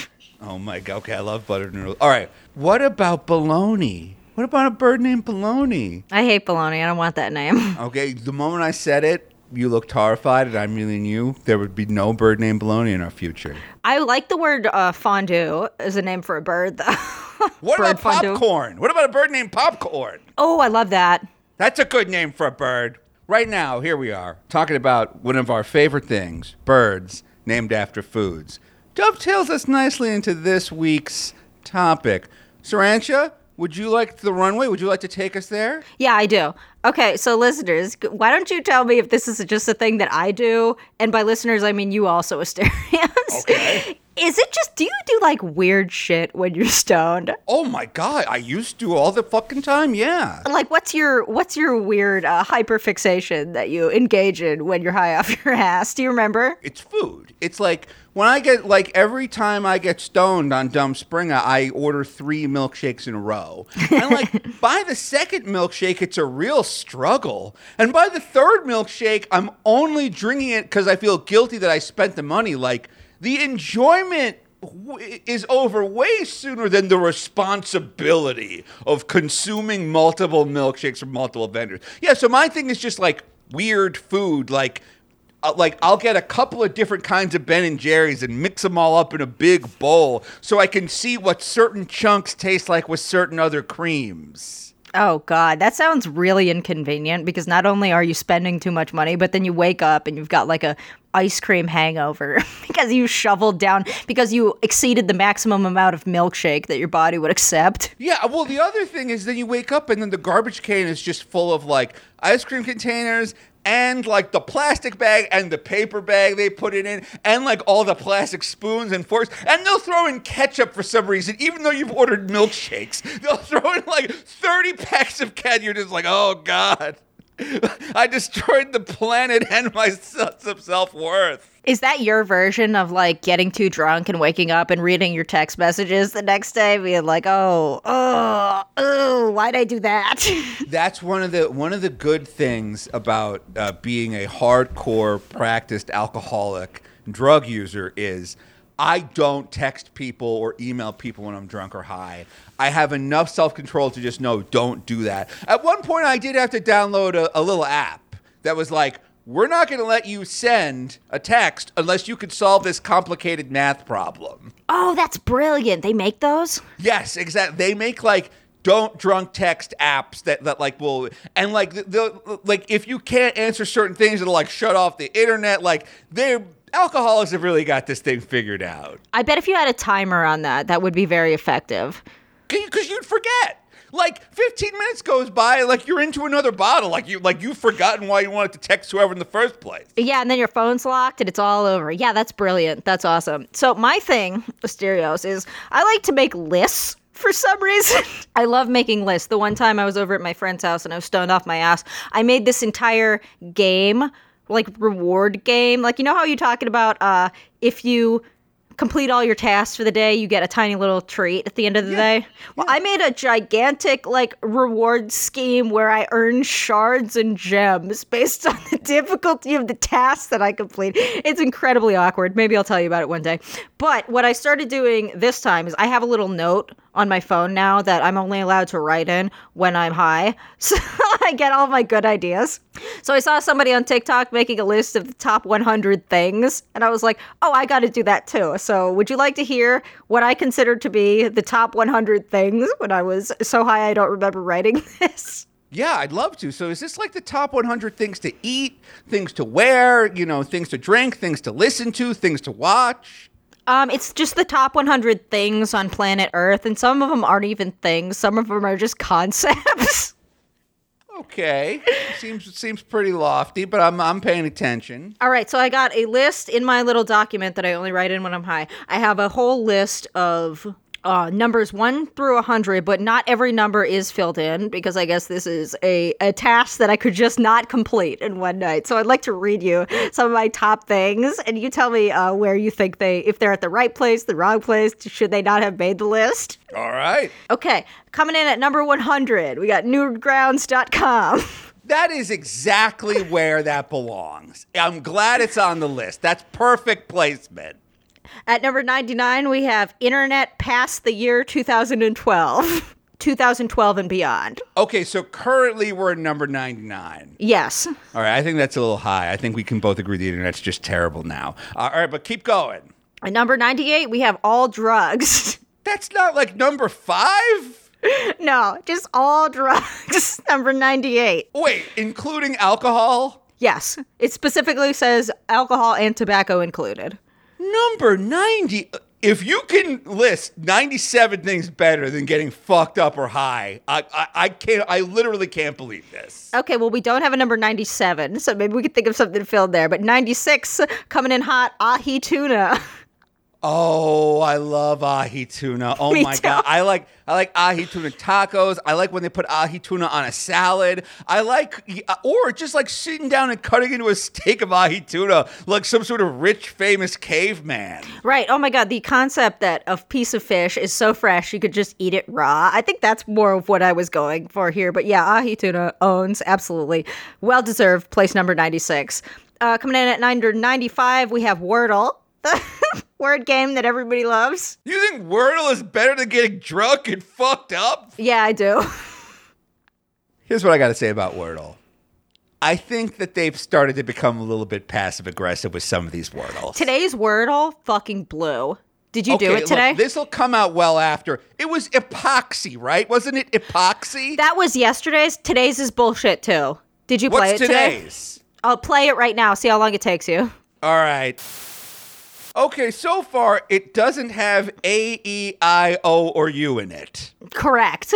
Oh, my God. Okay, I love Buttered Noodles. All right. What about Bologna? What about a bird named Bologna? I hate Bologna. I don't want that name. Okay, the moment I said it, you looked horrified, and I really knew there would be no bird named Bologna in our future. I like the word uh, fondue as a name for a bird, though. What about popcorn? Fondue? What about a bird named Popcorn? Oh, I love that. That's a good name for a bird. Right now, here we are, talking about one of our favorite things, birds named after foods. Dovetails us nicely into this week's topic. Sriracha, would you like the runway? Would you like to take us there? Yeah, I do. Okay, so listeners, why don't you tell me if this is just a thing that I do? And by listeners, I mean you also, Asterios. Okay. Is it just, do you do like weird shit when you're stoned? Oh my God, I used to all the fucking time, yeah. Like what's your what's your weird uh, hyperfixation that you engage in when you're high off your ass? Do you remember? It's food. It's like, when I get, like every time I get stoned on Dumb Springer, I order three milkshakes in a row. And like, by the second milkshake, it's a real struggle. And by the third milkshake, I'm only drinking it because I feel guilty that I spent the money, like, the enjoyment w- is over way sooner than the responsibility of consuming multiple milkshakes from multiple vendors. Yeah, so my thing is just like weird food. Like, uh, like I'll get a couple of different kinds of Ben and Jerry's and mix them all up in a big bowl so I can see what certain chunks taste like with certain other creams. Oh, God, that sounds really inconvenient because not only are you spending too much money, but then you wake up and you've got like a ice cream hangover because you shoveled down, because you exceeded the maximum amount of milkshake that your body would accept. Yeah, well, the other thing is then you wake up and then the garbage can is just full of like ice cream containers and like the plastic bag and the paper bag they put it in and like all the plastic spoons and forks, and they'll throw in ketchup for some reason even though you've ordered milkshakes. They'll throw in like thirty packs of ketchup. You're just like, oh God, I destroyed the planet and my self-worth. Is that your version of like getting too drunk and waking up and reading your text messages the next day, being like, "Oh, oh, oh, why'd I do that?" That's one of the one of the good things about uh, being a hardcore, practiced alcoholic drug user is I don't text people or email people when I'm drunk or high. I have enough self-control to just know don't do that. At one point, I did have to download a, a little app that was like, we're not going to let you send a text unless you can solve this complicated math problem. Oh, that's brilliant. They make those? Yes, exactly. They make like don't drunk text apps that, that like will, and like the like if you can't answer certain things, it'll like shut off the internet. Like they're alcoholics have really got this thing figured out. I bet if you had a timer on that, that would be very effective. Because you'd forget. Like fifteen minutes goes by, like you're into another bottle, like you like you've forgotten why you wanted to text whoever in the first place. Yeah, and then your phone's locked and it's all over. Yeah, that's brilliant. That's awesome. So my thing, Asterios, is I like to make lists for some reason. I love making lists. The one time I was over at my friend's house and I was stoned off my ass, I made this entire game, like reward game. Like you know how you're talking about uh, if you complete all your tasks for the day, you get a tiny little treat at the end of the yeah. day. Well, yeah. I made a gigantic, like, reward scheme where I earn shards and gems based on the difficulty of the tasks that I complete. It's incredibly awkward. Maybe I'll tell you about it one day. But what I started doing this time is I have a little note on my phone now that I'm only allowed to write in when I'm high. So I get all my good ideas. So I saw somebody on TikTok making a list of the top one hundred things. And I was like, oh, I got to do that too. So would you like to hear what I consider to be the top one hundred things when I was so high I don't remember writing this? Yeah, I'd love to. So is this like the top one hundred things to eat, things to wear, you know, things to drink, things to listen to, things to watch? Um, it's just the top one hundred things on planet Earth, and some of them aren't even things. Some of them are just concepts. Okay, seems seems pretty lofty, but I'm I'm paying attention. All right, so I got a list in my little document that I only write in when I'm high. I have a whole list of uh, numbers one through one hundred, but not every number is filled in because I guess this is a, a task that I could just not complete in one night. So I'd like to read you some of my top things, and you tell me uh, where you think they, if they're at the right place, the wrong place, should they not have made the list? All right. Okay. Coming in at number one hundred, we got newgrounds dot com. That is exactly where that belongs. I'm glad it's on the list. That's perfect placement. At number ninety-nine, we have internet past the year two thousand twelve. two thousand twelve and beyond. Okay, so currently we're at number ninety-nine. Yes. All right, I think that's a little high. I think we can both agree the internet's just terrible now. Uh, all right, but keep going. At number ninety-eight, we have all drugs. That's not like number five? No, just all drugs. Number ninety-eight. Wait, including alcohol? Yes. It specifically says alcohol and tobacco included. Number ninety. If you can list ninety-seven things better than getting fucked up or high, I, I I can't. I literally can't believe this. Okay, well, we don't have a number ninety-seven, so maybe we could think of something to fill there. But ninety-six, coming in hot, ahi tuna. Oh, I love ahi tuna. Oh, my God. I like I like ahi tuna tacos. I like when they put ahi tuna on a salad. I like, or just like sitting down and cutting into a steak of ahi tuna like some sort of rich, famous caveman. Right. Oh, my God. The concept that a piece of fish is so fresh you could just eat it raw. I think that's more of what I was going for here. But yeah, ahi tuna owns. Absolutely. Well-deserved. Place number ninety-six. Uh, coming in at number ninety-five, we have Wordle. The word game that everybody loves. You think Wordle is better than getting drunk and fucked up? Yeah, I do. Here's what I got to say about Wordle. I think that they've started to become a little bit passive aggressive with some of these Wordles. Today's Wordle fucking blew. Did you okay, do it today? This will come out well after. It was Epoxy, right? Wasn't it Epoxy? That was yesterday's. Today's is bullshit too. Did you play What's it today? Today's? I'll play it right now. See how long it takes you. All right. Okay, so far, it doesn't have A, E, I, O, or U in it. Correct.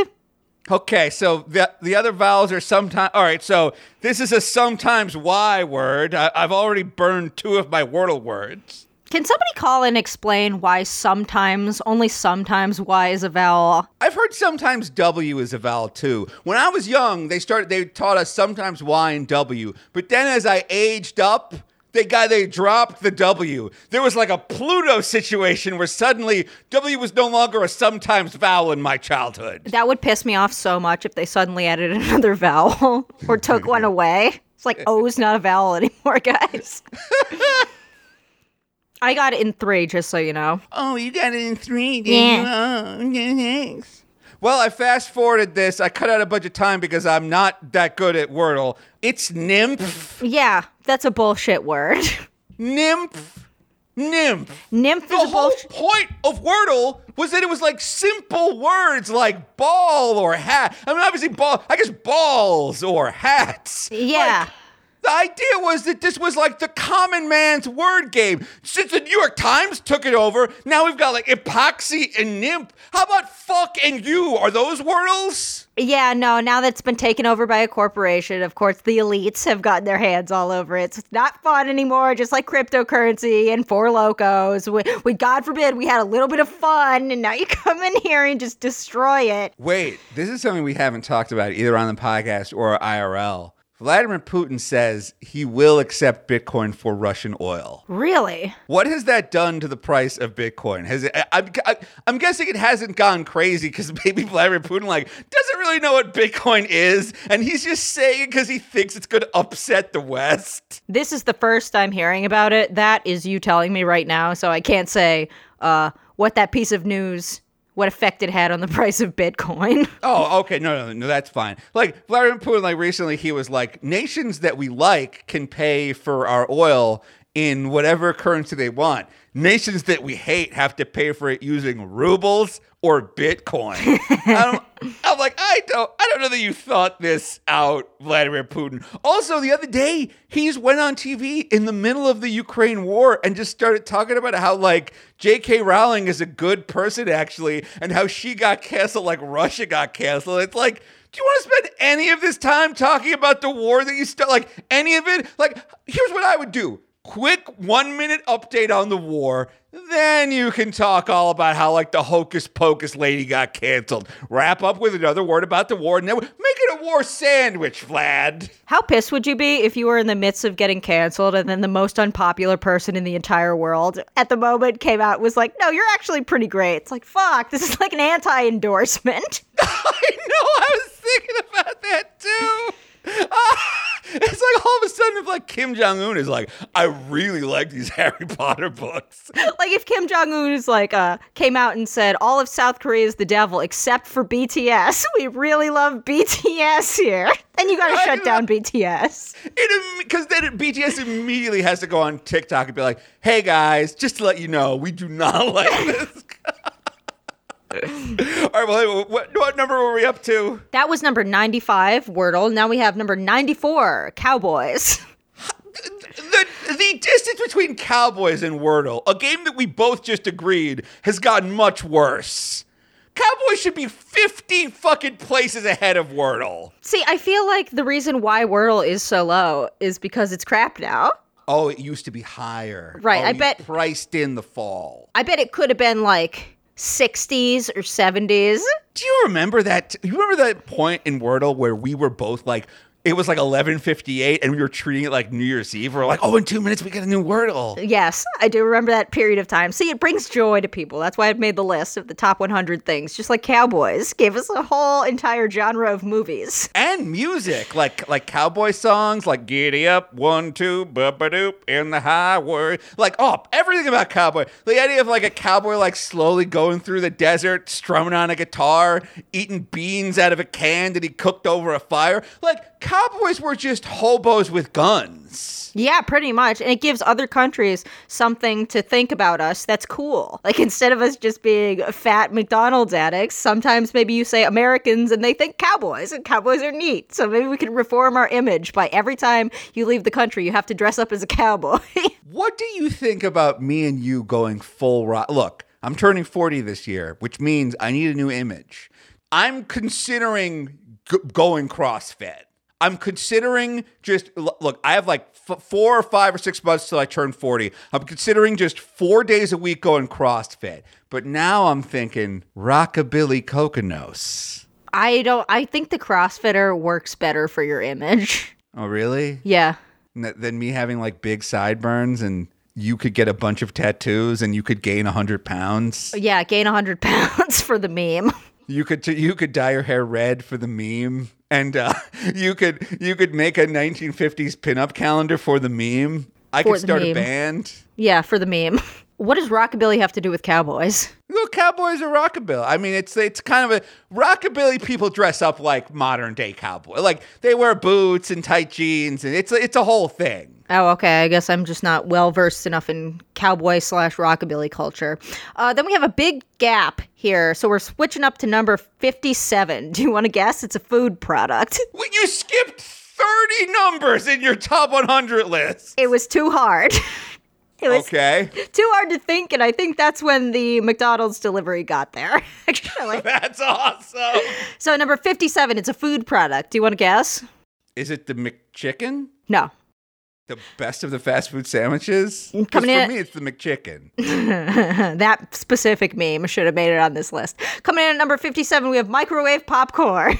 Okay, so the the other vowels are sometimes... All right, so this is a sometimes Y word. I, I've already burned two of my Wordle words. Can somebody call and explain why sometimes, only sometimes, Y is a vowel? I've heard sometimes W is a vowel, too. When I was young, they started they taught us sometimes Y and W. But then as I aged up... They guy they dropped the W. There was like a Pluto situation where suddenly W was no longer a sometimes vowel in my childhood. That would piss me off so much if they suddenly added another vowel or took one away. It's like, O's not a vowel anymore, guys. I got it in three, just so you know. Oh, you got it in three, didn't yeah. you? Oh, thanks. Well, I fast-forwarded this. I cut out a bunch of time because I'm not that good at Wordle. It's nymph. Yeah, that's a bullshit word. Nymph. Nymph. Nymph the is a bullshit. The whole point of Wordle was that it was like simple words like ball or hat. I mean, obviously ball, I guess balls or hats. Yeah. Like, the idea was that this was like the common man's word game. Since the New York Times took it over, now we've got like epoxy and nymph. How about fuck and you? Are those Wordles? Yeah, no, now that's been taken over by a corporation. Of course, the elites have gotten their hands all over it. So it's not fun anymore, just like cryptocurrency and Four Locos. We, we, God forbid, we had a little bit of fun, and now you come in here and just destroy it. Wait, this is something we haven't talked about either on the podcast or I R L. Vladimir Putin says he will accept Bitcoin for Russian oil. Really? What has that done to the price of Bitcoin? Has it, I'm, I'm guessing it hasn't gone crazy because maybe Vladimir Putin like doesn't really know what Bitcoin is, and he's just saying it because he thinks it's going to upset the West. This is the first I'm hearing about it. That is you telling me right now, so I can't say uh, what that piece of news what effect it had on the price of Bitcoin. Oh, okay. No, no, no, that's fine. Like, Vladimir Putin, like, recently he was like, nations that we like can pay for our oil in whatever currency they want. Nations that we hate have to pay for it using rubles or Bitcoin. I don't, I'm like, I don't, I don't know that you thought this out, Vladimir Putin. Also, the other day, he just went on T V in the middle of the Ukraine war and just started talking about how, like, J K Rowling is a good person, actually, and how she got canceled like Russia got canceled. It's like, do you want to spend any of this time talking about the war that you start, like, any of it? Like, here's what I would do. Quick one-minute update on the war, then you can talk all about how, like, the hocus-pocus lady got canceled. Wrap up with another word about the war, and then make it a war sandwich, Vlad. How pissed would you be if you were in the midst of getting canceled and then the most unpopular person in the entire world at the moment came out and was like, no, you're actually pretty great. It's like, fuck, this is like an anti-endorsement. I know, I was thinking about that, too. Ah, it's like all of a sudden if like Kim Jong-un is like, I really like these Harry Potter books. Like if Kim Jong-un is like uh, came out and said all of South Korea is the devil except for B T S. We really love B T S here. Then you got to shut down B T S. Because then B T S immediately has to go on TikTok and be like, hey guys, just to let you know, we do not like this. All right, well, what, what number were we up to? That was number ninety-five, Wordle. Now we have number ninety-four, Cowboys. The, the distance between Cowboys and Wordle, a game that we both just agreed has gotten much worse. Cowboys should be fifty fucking places ahead of Wordle. See, I feel like the reason why Wordle is so low is because it's crap now. Oh, it used to be higher. Right, oh, I bet. Priced in the fall. I bet it could have been like sixties or seventies. Do you remember that? You remember that point in Wordle where we were both like, it was like eleven fifty-eight and we were treating it like New Year's Eve. We're like, oh, in two minutes we get a new Wordle. Yes, I do remember that period of time. See, it brings joy to people. That's why I've made the list of the top one hundred things. Just like Cowboys gave us a whole entire genre of movies. And music, like like cowboy songs, like Giddy Up, One, Two, Ba-Ba-Doop, In the Highway. Like, oh, everything about cowboy. The idea of like a cowboy like slowly going through the desert, strumming on a guitar, eating beans out of a can that he cooked over a fire. Like, cowboy. Cowboys were just hobos with guns. Yeah, pretty much. And it gives other countries something to think about us that's cool. Like, instead of us just being fat McDonald's addicts, sometimes maybe you say Americans and they think cowboys, and cowboys are neat. So maybe we can reform our image by every time you leave the country, you have to dress up as a cowboy. What do you think about me and you going full rock? Look, I'm turning forty this year, which means I need a new image. I'm considering g- going CrossFit. I'm considering just, look, I have like f- four or five or six months till I turn forty. I'm considering just four days a week going CrossFit. But now I'm thinking Rockabilly Coconos. I don't, I think the CrossFitter works better for your image. Oh, really? Yeah. N- than me having like big sideburns and you could get a bunch of tattoos and you could gain one hundred pounds. Yeah, gain one hundred pounds for the meme. You could t- you could dye your hair red for the meme. And uh, you could you could make a nineteen fifties pinup calendar for the meme. I for could start meme. a band. Yeah, for the meme. What does rockabilly have to do with cowboys? Well, cowboys are rockabilly. I mean, it's it's kind of a rockabilly. People dress up like modern day cowboy, like they wear boots and tight jeans, and it's it's a whole thing. Oh, okay. I guess I'm just not well versed enough in cowboy slash rockabilly culture. Uh, then we have a big gap here, so we're switching up to number fifty-seven. Do you want to guess? It's a food product. Well, you skipped thirty numbers in your top one hundred list. It was too hard. It was okay. Too hard to think, and I think that's when the McDonald's delivery got there, actually. That's awesome. So number fifty-seven, it's a food product. Do you want to guess? Is it the McChicken? No. The best of the fast food sandwiches? Coming in for me, it's the McChicken. That specific meme should have made it on this list. Coming in at number fifty-seven, we have microwave popcorn.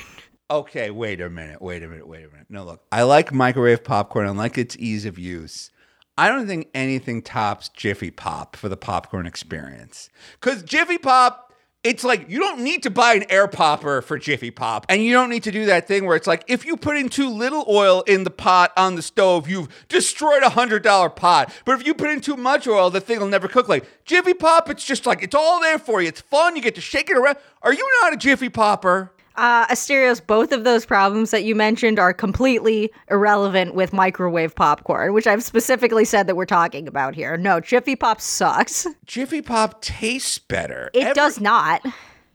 Okay, wait a minute, wait a minute, wait a minute. No, look, I like microwave popcorn. I like its ease of use. I don't think anything tops Jiffy Pop for the popcorn experience. Because Jiffy Pop, it's like you don't need to buy an air popper for Jiffy Pop. And you don't need to do that thing where it's like if you put in too little oil in the pot on the stove, you've destroyed a one hundred dollars pot. But if you put in too much oil, the thing will never cook. Like Jiffy Pop, it's just like it's all there for you. It's fun. You get to shake it around. Are you not a Jiffy Popper? Uh, Asterios, both of those problems that you mentioned are completely irrelevant with microwave popcorn, which I've specifically said that we're talking about here. No, Jiffy Pop sucks. Jiffy Pop tastes better. It every, does not.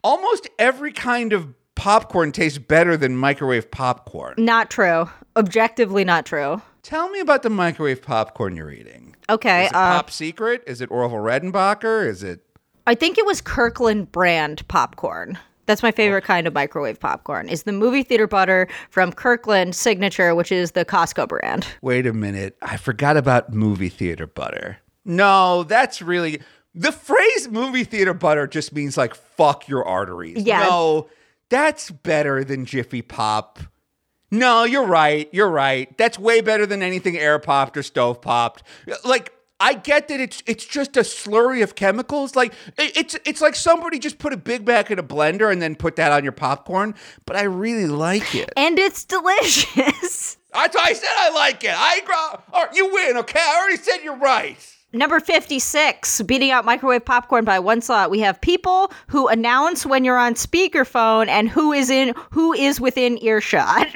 Almost every kind of popcorn tastes better than microwave popcorn. Not true. Objectively not true. Tell me about the microwave popcorn you're eating. Okay. Is it uh, Pop Secret? Is it Orville Redenbacher? Is it... I think it was Kirkland brand popcorn. That's my favorite kind of microwave popcorn, is the movie theater butter from Kirkland Signature, which is the Costco brand. Wait a minute. I forgot about movie theater butter. No, that's really... The phrase movie theater butter just means, like, fuck your arteries. Yeah. No, that's better than Jiffy Pop. No, you're right. You're right. That's way better than anything air popped or stove popped. Like... I get that it's it's just a slurry of chemicals. Like it, it's it's like somebody just put a Big Mac in a blender and then put that on your popcorn. But I really like it, and it's delicious. That's why I said I like it. I all right, you win. Okay, I already said you're right. Number fifty-six, beating out microwave popcorn by one slot. We have people who announce when you're on speakerphone and who is in who is within earshot.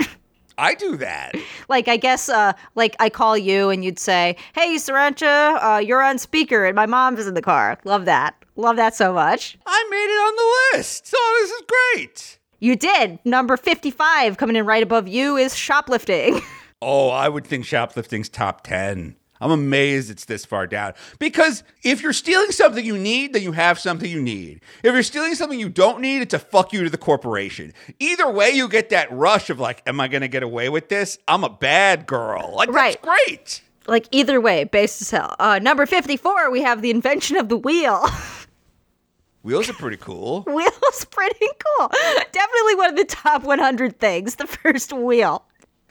I do that. Like, I guess, uh, like, I call you and you'd say, hey, Sriracha, uh, you're on speaker and my mom's in the car. Love that. Love that so much. I made it on the list, so this is great. You did. Number fifty-five, coming in right above you, is shoplifting. Oh, I would think shoplifting's top ten. I'm amazed it's this far down. Because if you're stealing something you need, then you have something you need. If you're stealing something you don't need, it's a fuck you to the corporation. Either way, you get that rush of like, am I going to get away with this? I'm a bad girl. Like, right. That's great. Like, either way, based as hell. Uh, number fifty-four, we have the invention of the wheel. Wheels are pretty cool. Wheels pretty cool. Definitely one of the top one hundred things, the first wheel.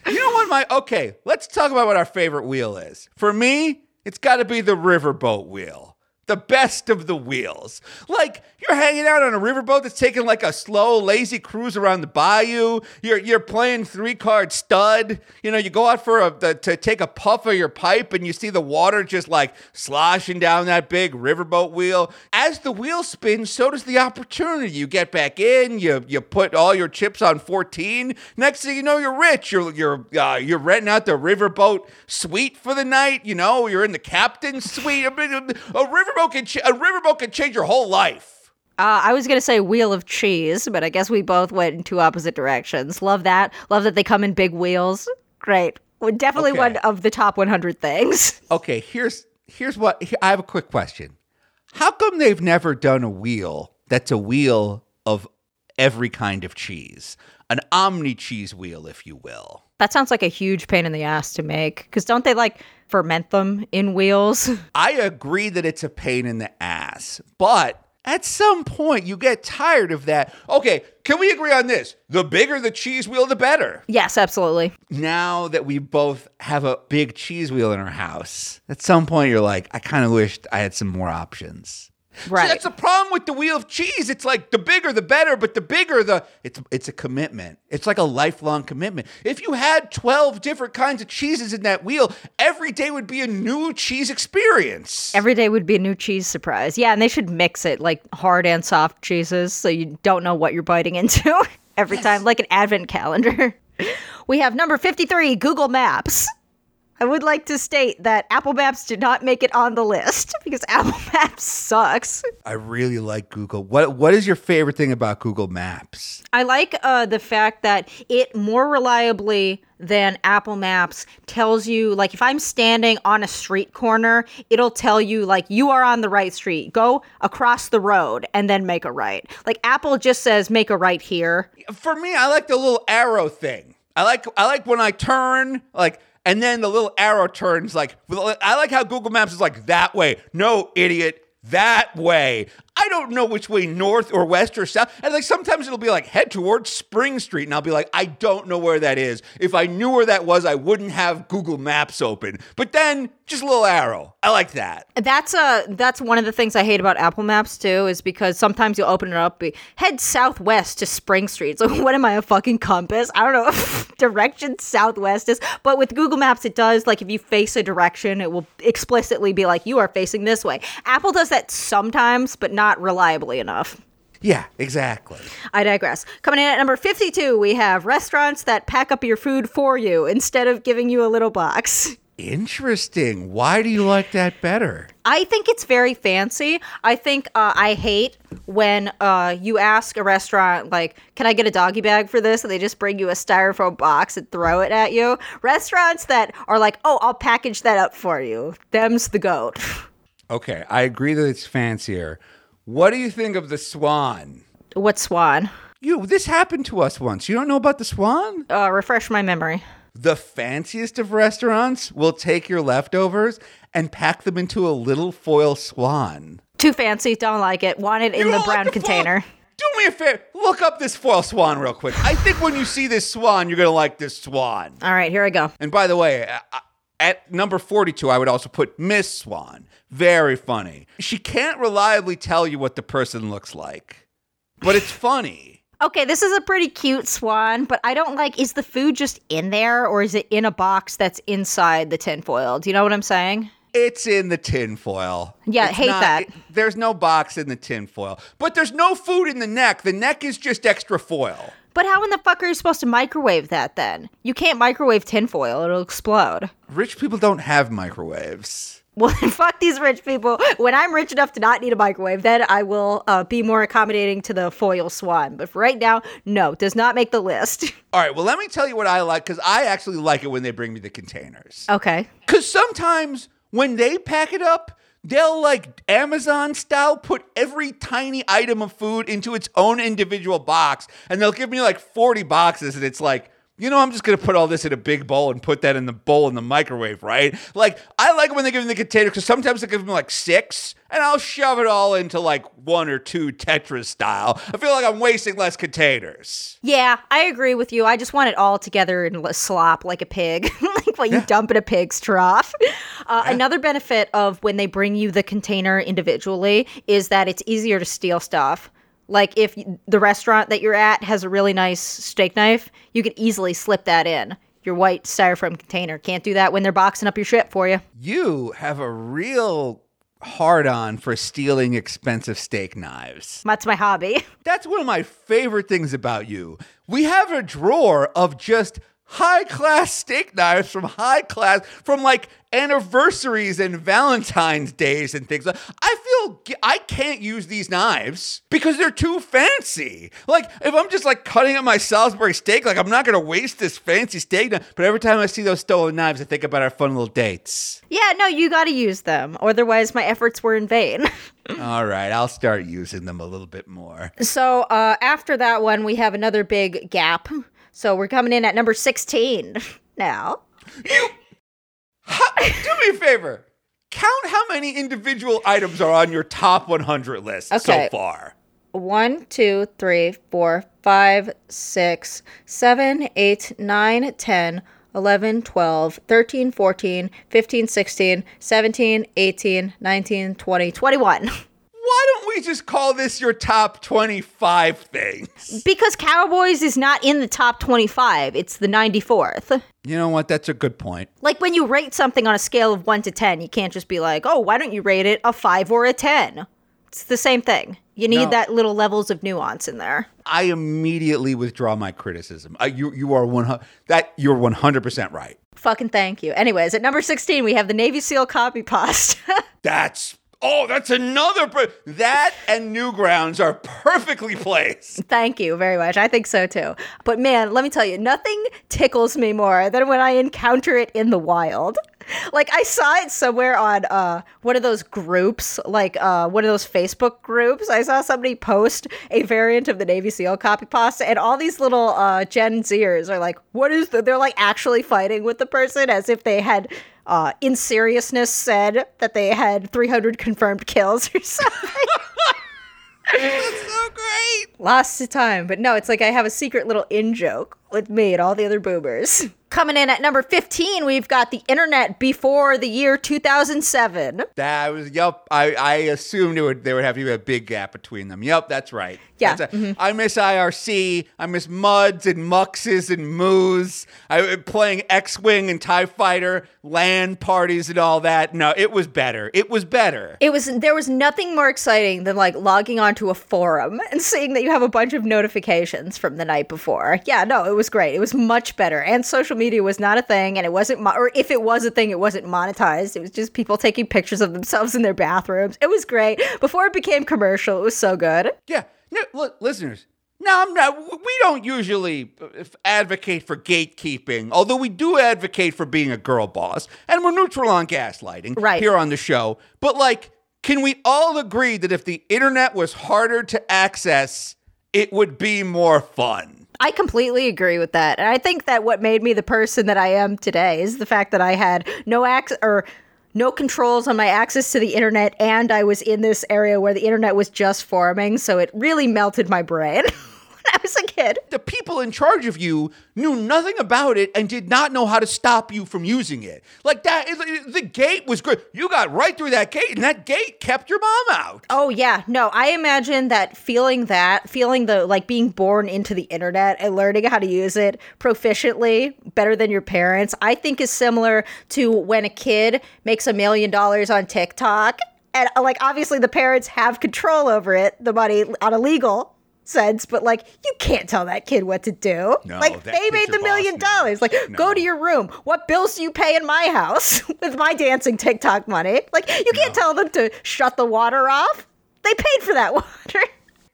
You know what, my okay, let's talk about what our favorite wheel is. For me, it's got to be the riverboat wheel. The best of the wheels. Like, you're hanging out on a riverboat that's taking like a slow, lazy cruise around the bayou. You're you're playing three-card stud. You know, you go out for a the, to take a puff of your pipe and you see the water just like sloshing down that big riverboat wheel. As the wheel spins, so does the opportunity. You get back in, you you put all your chips on fourteen. Next thing you know, you're rich. You're you're uh, you're renting out the riverboat suite for the night. You know, you're in the captain's suite. A, a, a river A riverboat can change your whole life. Uh, I was going to say wheel of cheese, but I guess we both went in two opposite directions. Love that. Love that they come in big wheels. Great. Well, definitely okay. One of the top one hundred things. Okay, here's here's what... Here, I have a quick question. How come they've never done a wheel that's a wheel of every kind of cheese? An omni-cheese wheel, if you will. That sounds like a huge pain in the ass to make, because don't they, like... ferment them in wheels. I agree that it's a pain in the ass, but at some point you get tired of that. Okay, can we agree on this? The bigger the cheese wheel, the better. Yes, absolutely. Now that we both have a big cheese wheel in our house, at some point you're like, I kind of wished I had some more options. Right. See, that's the problem with the wheel of cheese. It's like the bigger the better, but the bigger the it's it's a commitment. It's like a lifelong commitment. If you had twelve different kinds of cheeses in that wheel, every day would be a new cheese experience. Every day would be a new cheese surprise. Yeah, and they should mix it like hard and soft cheeses so you don't know what you're biting into every yes. time, like an advent calendar. We have number fifty-three, Google Maps. I would like to state that Apple Maps did not make it on the list because Apple Maps sucks. I really like Google. What What is your favorite thing about Google Maps? I like uh, the fact that it more reliably than Apple Maps tells you, like if I'm standing on a street corner, it'll tell you like you are on the right street, go across the road and then make a right. Like Apple just says, make a right here. For me, I like the little arrow thing. I like I like when I turn, like... And then the little arrow turns like, I like how Google Maps is like, that way. No, idiot, that way. I don't know which way, north or west or south. And like sometimes it'll be like, head towards Spring Street. And I'll be like, I don't know where that is. If I knew where that was, I wouldn't have Google Maps open. But then just a little arrow. I like that. That's a, that's one of the things I hate about Apple Maps too, is because sometimes you'll open it up, be, head southwest to Spring Street. So what am I, a fucking compass? I don't know if direction southwest is. But with Google Maps, it does. Like if you face a direction, it will explicitly be like, you are facing this way. Apple does that sometimes, but not. Not reliably enough. Yeah, exactly. I digress. Coming in at number fifty-two, we have restaurants that pack up your food for you instead of giving you a little box. Interesting. Why do you like that better? I think it's very fancy. I think uh, I hate when uh, you ask a restaurant, like, can I get a doggy bag for this? And they just bring you a styrofoam box and throw it at you. Restaurants that are like, oh, I'll package that up for you. Them's the goat. Okay, I agree that it's fancier. What do you think of the swan? What swan? You, this happened to us once. You don't know about the swan? Uh, refresh my memory. The fanciest of restaurants will take your leftovers and pack them into a little foil swan. Too fancy. Don't like it. Want it in the brown container. Do me a favor. Look up this foil swan real quick. I think when you see this swan, you're going to like this swan. All right, here I go. And by the way... I- At number forty-two, I would also put Miss Swan. Very funny. She can't reliably tell you what the person looks like, but it's funny. Okay, this is a pretty cute swan, but I don't like, is the food just in there or is it in a box that's inside the tinfoil? Do you know what I'm saying? It's in the tinfoil. Yeah, it's hate not, that. It, there's no box in the tinfoil, but there's no food in the neck. The neck is just extra foil. But how in the fuck are you supposed to microwave that then? You can't microwave tinfoil. It'll explode. Rich people don't have microwaves. well, fuck these rich people. When I'm rich enough to not need a microwave, then I will uh, be more accommodating to the foil swan. But for right now, no, does not make the list. All right, well, let me tell you what I like, because I actually like it when they bring me the containers. Okay. Because sometimes when they pack it up, they'll, like, Amazon-style put every tiny item of food into its own individual box, and they'll give me, like, forty boxes, and it's like, you know, I'm just going to put all this in a big bowl and put that in the bowl in the microwave, right? Like, I like when they give me the container because sometimes they give me like six and I'll shove it all into like one or two Tetris style. I feel like I'm wasting less containers. Yeah, I agree with you. I just want it all together in a slop like a pig, like what you yeah. dump in a pig's trough. Uh, yeah. Another benefit of when they bring you the container individually is that it's easier to steal stuff. Like, if the restaurant that you're at has a really nice steak knife, you could easily slip that in. Your white styrofoam container. Can't do that when they're boxing up your shit for you. You have a real hard-on for stealing expensive steak knives. That's my hobby. That's one of my favorite things about you. We have a drawer of just high-class steak knives from high-class, from, like, anniversaries and Valentine's days and things. I feel I can't use these knives because they're too fancy. Like, if I'm just, like, cutting up my Salisbury steak, like, I'm not going to waste this fancy steak knife. But every time I see those stolen knives, I think about our fun little dates. Yeah, no, you got to use them. Otherwise, my efforts were in vain. All right, I'll start using them a little bit more. So, uh, after that one, we have another big gap. So we're coming in at number sixteen now. You, how, do me a favor. Count how many individual items are on your top one hundred list okay. so far. One, two, three, four, five, six, seven, eight, nine, ten, eleven, twelve, thirteen, fourteen, fifteen, sixteen, seventeen, eighteen, nineteen, twenty, twenty-one. Why don't we just call this your top twenty-five things? Because Cowboys is not in the top twenty-five. It's the ninety-fourth. You know what? That's a good point. Like, when you rate something on a scale of one to ten, you can't just be like, oh, why don't you rate it a five or a ten? It's the same thing. You need no. that little levels of nuance in there. I immediately withdraw my criticism. Uh, you, you are one hundred, that you're one hundred percent right. Fucking thank you. Anyways, at number sixteen, we have the Navy SEAL copy pasta. That's Oh, that's another. Per- that and Newgrounds are perfectly placed. Thank you very much. I think so, too. But man, let me tell you, nothing tickles me more than when I encounter it in the wild. Like, I saw it somewhere on uh, one of those groups, like uh, one of those Facebook groups. I saw somebody post a variant of the Navy SEAL copy pasta, and all these little uh, Gen Zers are like, what is the-? They're like actually fighting with the person as if they had, uh, in seriousness, said that they had three hundred confirmed kills or something. That's so great. Lost to time. But no, it's like I have a secret little in-joke with me and all the other boomers. Coming in at number fifteen, we've got the internet before the year two thousand seven. That was, yep, I, I assumed it would, there would have to be a big gap between them. Yep, that's right. Yeah. That's a, mm-hmm. I miss I R C. I miss Muds and Muxes and Moos. I playing X-Wing and TIE Fighter, LAN parties and all that. No, it was better. It was better. It was. There was nothing more exciting than, like, logging onto a forum and seeing that you have a bunch of notifications from the night before. Yeah, no, it was great. It was much better. And social media was not a thing, and it wasn't mo- or if it was a thing, it wasn't monetized. It was just people taking pictures of themselves in their bathrooms. It was great before it became commercial. It was so good. Yeah. No, look, listeners, no, I'm not, we don't usually advocate for gatekeeping, although we do advocate for being a girl boss, and we're neutral on gaslighting right. here on the show. But, like, can we all agree that if the internet was harder to access, it would be more fun? I completely agree with that. And I think that what made me the person that I am today is the fact that I had no access or no controls on my access to the internet, and I was in this area where the internet was just forming, so it really melted my brain when I was a kid. The people in charge of you knew nothing about it and did not know how to stop you from using it. Like, that is, the gate was great. You got right through that gate, and that gate kept your mom out. Oh, yeah. No, I imagine that feeling that, feeling the, like, being born into the internet and learning how to use it proficiently, better than your parents, I think is similar to when a kid makes a million dollars on TikTok. And, like, obviously the parents have control over it, the money on a legal sense, but like, you can't tell that kid what to do. No, like, they made the million dollars. Like, no. Go to your room. What bills do you pay in my house with my dancing TikTok money? Like, you can't no. tell them to shut the water off. They paid for that water.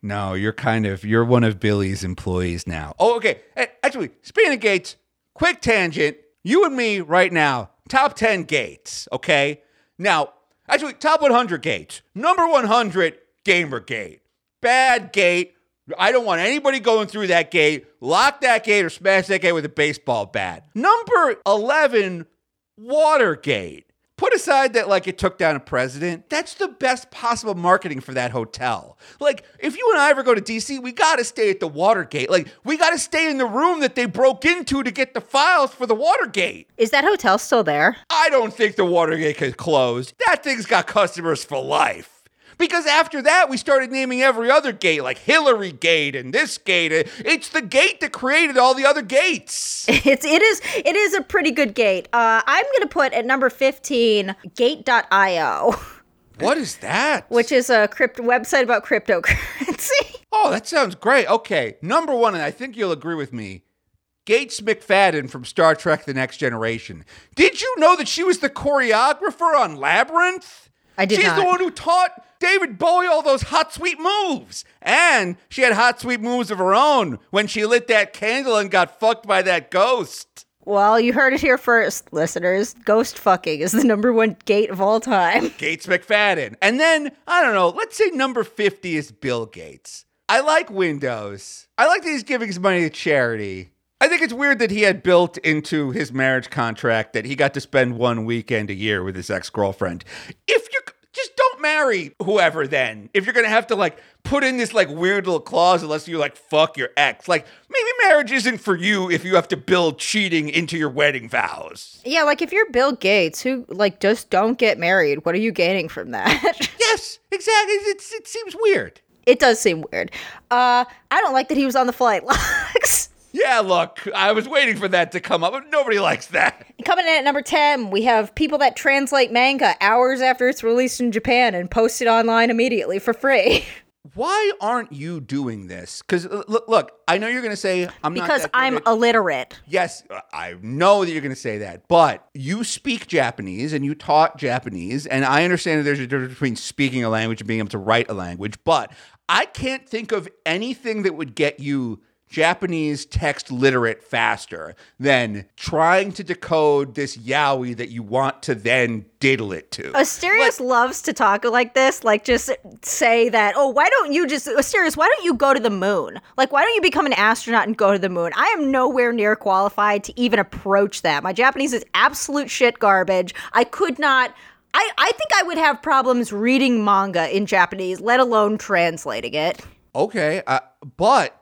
No, you're kind of, you're one of Billy's employees now. Oh, okay. Actually, speaking of Gates, quick tangent. You and me right now, top ten Gates, okay? Now, actually, top one hundred Gates. Number one hundred, Gamergate. Bad gate. I don't want anybody going through that gate. Lock that gate or smash that gate with a baseball bat. Number eleven, Watergate. Put aside that, like, it took down a president. That's the best possible marketing for that hotel. Like, if you and I ever go to D C, we got to stay at the Watergate. Like, we got to stay in the room that they broke into to get the files for the Watergate. Is that hotel still there? I don't think the Watergate could close. That thing's got customers for life. Because after that, we started naming every other gate, like Hillary Gate and this gate. It's the gate that created all the other gates. It's, it is it is a pretty good gate. Uh, I'm going to put at number fifteen, gate dot io. What is that? Which is a crypt- website about cryptocurrency. Oh, that sounds great. Okay, number one, and I think you'll agree with me, Gates McFadden from Star Trek The Next Generation. Did you know that she was the choreographer on Labyrinth? I did She's not. She's the one who taught David Bowie all those hot, sweet moves. And she had hot, sweet moves of her own when she lit that candle and got fucked by that ghost. Well, you heard it here first, listeners. Ghost fucking is the number one gate of all time. Gates McFadden. And then, I don't know, let's say number fifty is Bill Gates. I like Windows. I like that he's giving his money to charity. I think it's weird that he had built into his marriage contract that he got to spend one weekend a year with his ex-girlfriend. If you're, just don't marry whoever then. If you're going to have to, like, put in this, like, weird little clause unless you, like, fuck your ex. Like, maybe marriage isn't for you if you have to build cheating into your wedding vows. Yeah, like, if you're Bill Gates, who, like, just don't get married, what are you gaining from that? Yes, exactly. It's, it seems weird. It does seem weird. Uh, I don't like that he was on the flight logs. Yeah, look, I was waiting for that to come up. Nobody likes that. Coming in at number ten, we have people that translate manga hours after it's released in Japan and post it online immediately for free. Why aren't you doing this? Because, look, look, I know you're going to say I'm not that good. Because I'm illiterate. Yes, I know that you're going to say that. But you speak Japanese and you taught Japanese. And I understand that there's a difference between speaking a language and being able to write a language. But I can't think of anything that would get you Japanese text literate faster than trying to decode this yaoi that you want to then diddle it to. Asterios like, loves to talk like this, like just say that, oh, why don't you just, Asterios, why don't you go to the moon? Like, why don't you become an astronaut and go to the moon? I am nowhere near qualified to even approach that. My Japanese is absolute shit garbage. I could not, I, I think I would have problems reading manga in Japanese, let alone translating it. Okay, uh, but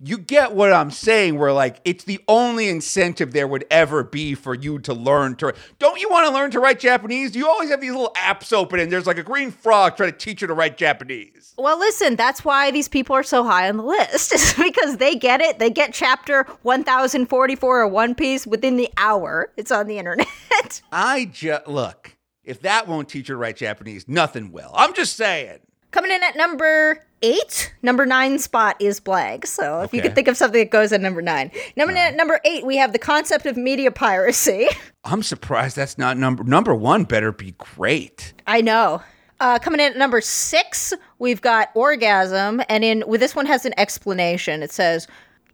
you get what I'm saying, where, like, it's the only incentive there would ever be for you to learn to... Don't you want to learn to write Japanese? You always have these little apps open, and there's, like, a green frog trying to teach you to write Japanese. Well, listen, that's why these people are so high on the list. It's because they get it. They get chapter one thousand forty-four of One Piece within the hour. It's on the internet. I just... Look, if that won't teach you to write Japanese, nothing will. I'm just saying. Coming in at number... Eight, number nine spot is blank. So if okay. you could think of something that goes at number nine. Number right. n- number eight, we have the concept of media piracy. I'm surprised that's not number number one. Better be great. I know. Uh, coming in at number six, we've got orgasm, and in well, this one has an explanation. It says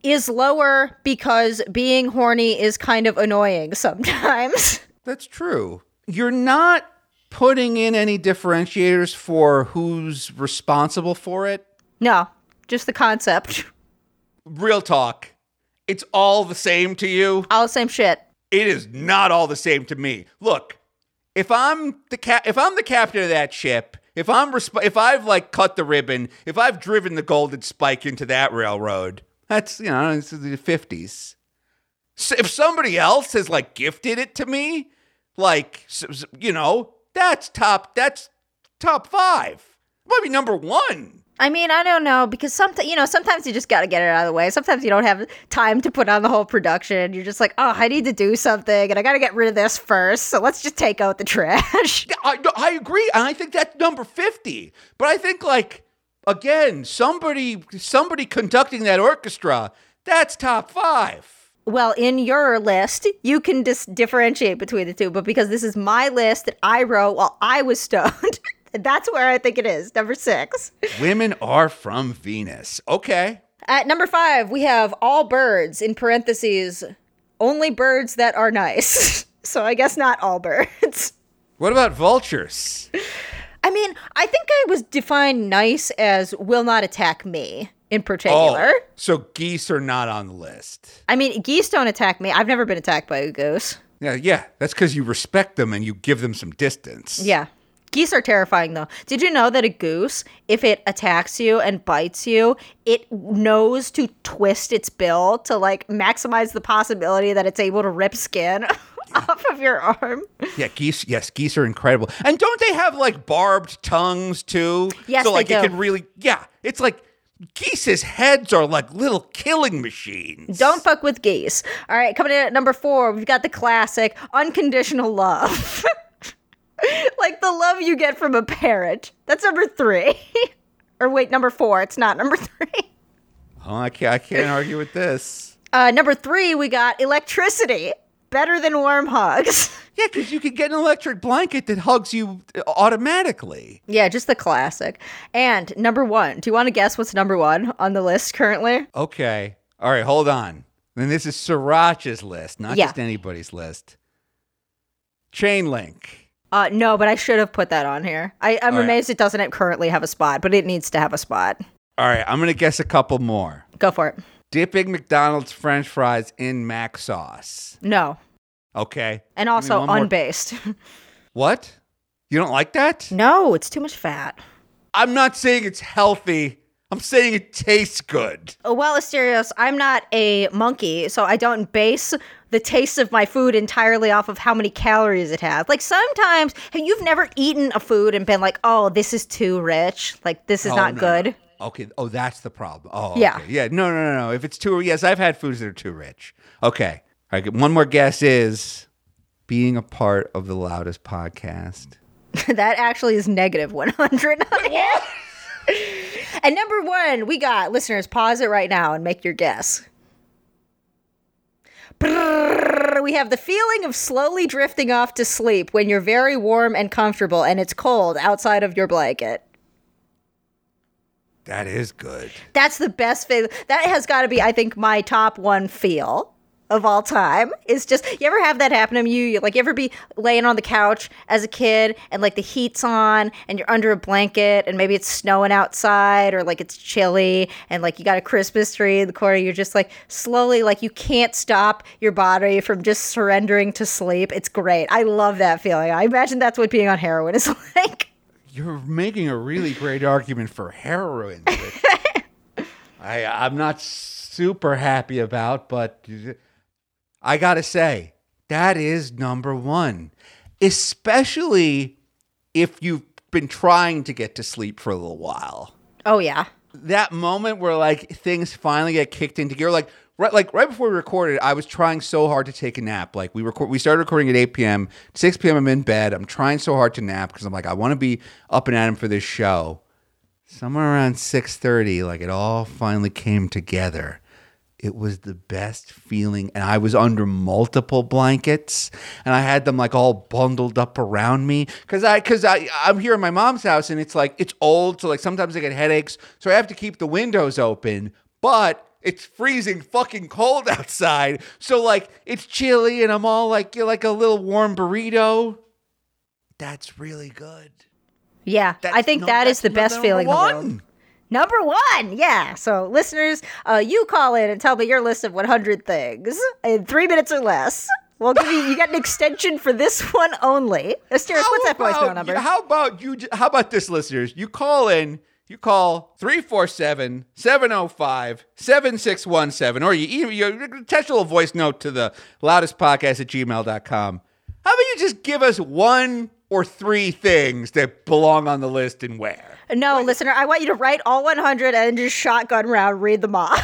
is lower because being horny is kind of annoying sometimes. That's true. You're not putting in any differentiators for who's responsible for it? No, just the concept. Real talk. It's all the same to you? All the same shit. It is not all the same to me. Look, if I'm the cap- if I'm the captain of that ship, if I'm resp- if I've like cut the ribbon, if I've driven the golden spike into that railroad, that's, you know, this is the fifties. So if somebody else has like gifted it to me, like, you know, That's top, that's top five. Might be number one. I mean, I don't know, because sometimes, you know, sometimes you just got to get it out of the way. Sometimes you don't have time to put on the whole production. You're just like, oh, I need to do something, and I got to get rid of this first, so let's just take out the trash. I, I agree, and I think that's number fifty. But I think, like, again, somebody somebody conducting that orchestra, that's top five. Well, in your list, you can dis- differentiate between the two, but because this is my list that I wrote while I was stoned, that's where I think it is, number six. Women are from Venus. Okay. At number five, we have all birds, in parentheses, only birds that are nice. So I guess not all birds. What about vultures? I mean, I think I was defined nice as will not attack me. In particular. Oh, so geese are not on the list. I mean, geese don't attack me. I've never been attacked by a goose. Yeah, yeah. That's because you respect them and you give them some distance. Yeah. Geese are terrifying, though. Did you know that a goose, if it attacks you and bites you, it knows to twist its bill to, like, maximize the possibility that it's able to rip skin off of your arm? Yeah, geese, yes, geese are incredible. And don't they have, like, barbed tongues, too? Yes, so, like, they do. It can really, yeah, it's like... Geese's heads are like little killing machines. Don't fuck with geese. All right, coming in at number four, we've got the classic unconditional love. Like the love you get from a parent. That's number three. Or wait, number four. It's not number three. Oh, I can't, I can't argue with this. Uh, number three, we got electricity. Better than warm hugs. Yeah, because you could get an electric blanket that hugs you automatically. Yeah, just the classic. And number one. Do you want to guess what's number one on the list currently? Okay. All right, hold on. Then this is Sriracha's list, not yeah. just anybody's list. Chain link. Uh, no, but I should have put that on here. I, I'm All amazed right. it doesn't currently have a spot, but it needs to have a spot. All right, I'm going to guess a couple more. Go for it. Dipping McDonald's French fries in mac sauce. No. Okay. And also unbased. What? You don't like that? No, it's too much fat. I'm not saying it's healthy. I'm saying it tastes good. Oh, well, Asterios, I'm not a monkey, so I don't base the taste of my food entirely off of how many calories it has. Like sometimes, have you've never eaten a food and been like, oh, this is too rich. Like this is oh, not no. good. Okay. Oh, that's the problem. Oh, yeah. Okay. Yeah. No, no, no, no. If it's too, yes, I've had foods that are too rich. Okay. All right. One more guess is being a part of the loudest podcast. That actually is negative one hundred. What? And number one, we got listeners. Pause it right now and make your guess. We have the feeling of slowly drifting off to sleep when you're very warm and comfortable and it's cold outside of your blanket. That is good. That's the best feel. That has got to be, I think, my top one feel of all time. It's just, you ever have that happen to you? You like, you ever be laying on the couch as a kid and like the heat's on and you're under a blanket and maybe it's snowing outside or like it's chilly and like you got a Christmas tree in the corner. You're just like slowly, like you can't stop your body from just surrendering to sleep. It's great. I love that feeling. I imagine that's what being on heroin is like. You're making a really great argument for heroin. I, I'm not super happy about, but I got to say, that is number one, especially if you've been trying to get to sleep for a little while. Oh, yeah. That moment where, like, things finally get kicked into gear, like, Right, like right before we recorded, I was trying so hard to take a nap. Like we record, we started recording at eight p.m. six p.m. I'm in bed. I'm trying so hard to nap because I'm like, I want to be up and at him for this show. Somewhere around six thirty, like it all finally came together. It was the best feeling, and I was under multiple blankets, and I had them like all bundled up around me because I because I I'm here in my mom's house, and it's like it's old, so like sometimes I get headaches, so I have to keep the windows open, but. It's freezing fucking cold outside. So, like, it's chilly and I'm all like, you're like a little warm burrito. That's really good. Yeah, that's, I think no, that is the best feeling in the world. Number one, yeah. So, listeners, uh, you call in and tell me your list of one hundred things in three minutes or less. Well, give you, you got an extension for this one only. Asterios, what's that voicemail number? How about you? How about this, listeners? You call in. You call three four seven, seven oh five, seven six one seven, or you, you text a little voice note to the loudestpodcast at gmail dot com. How about you just give us one or three things that belong on the list and where? No, like, listener, I want you to write all one hundred and just shotgun round, read them off.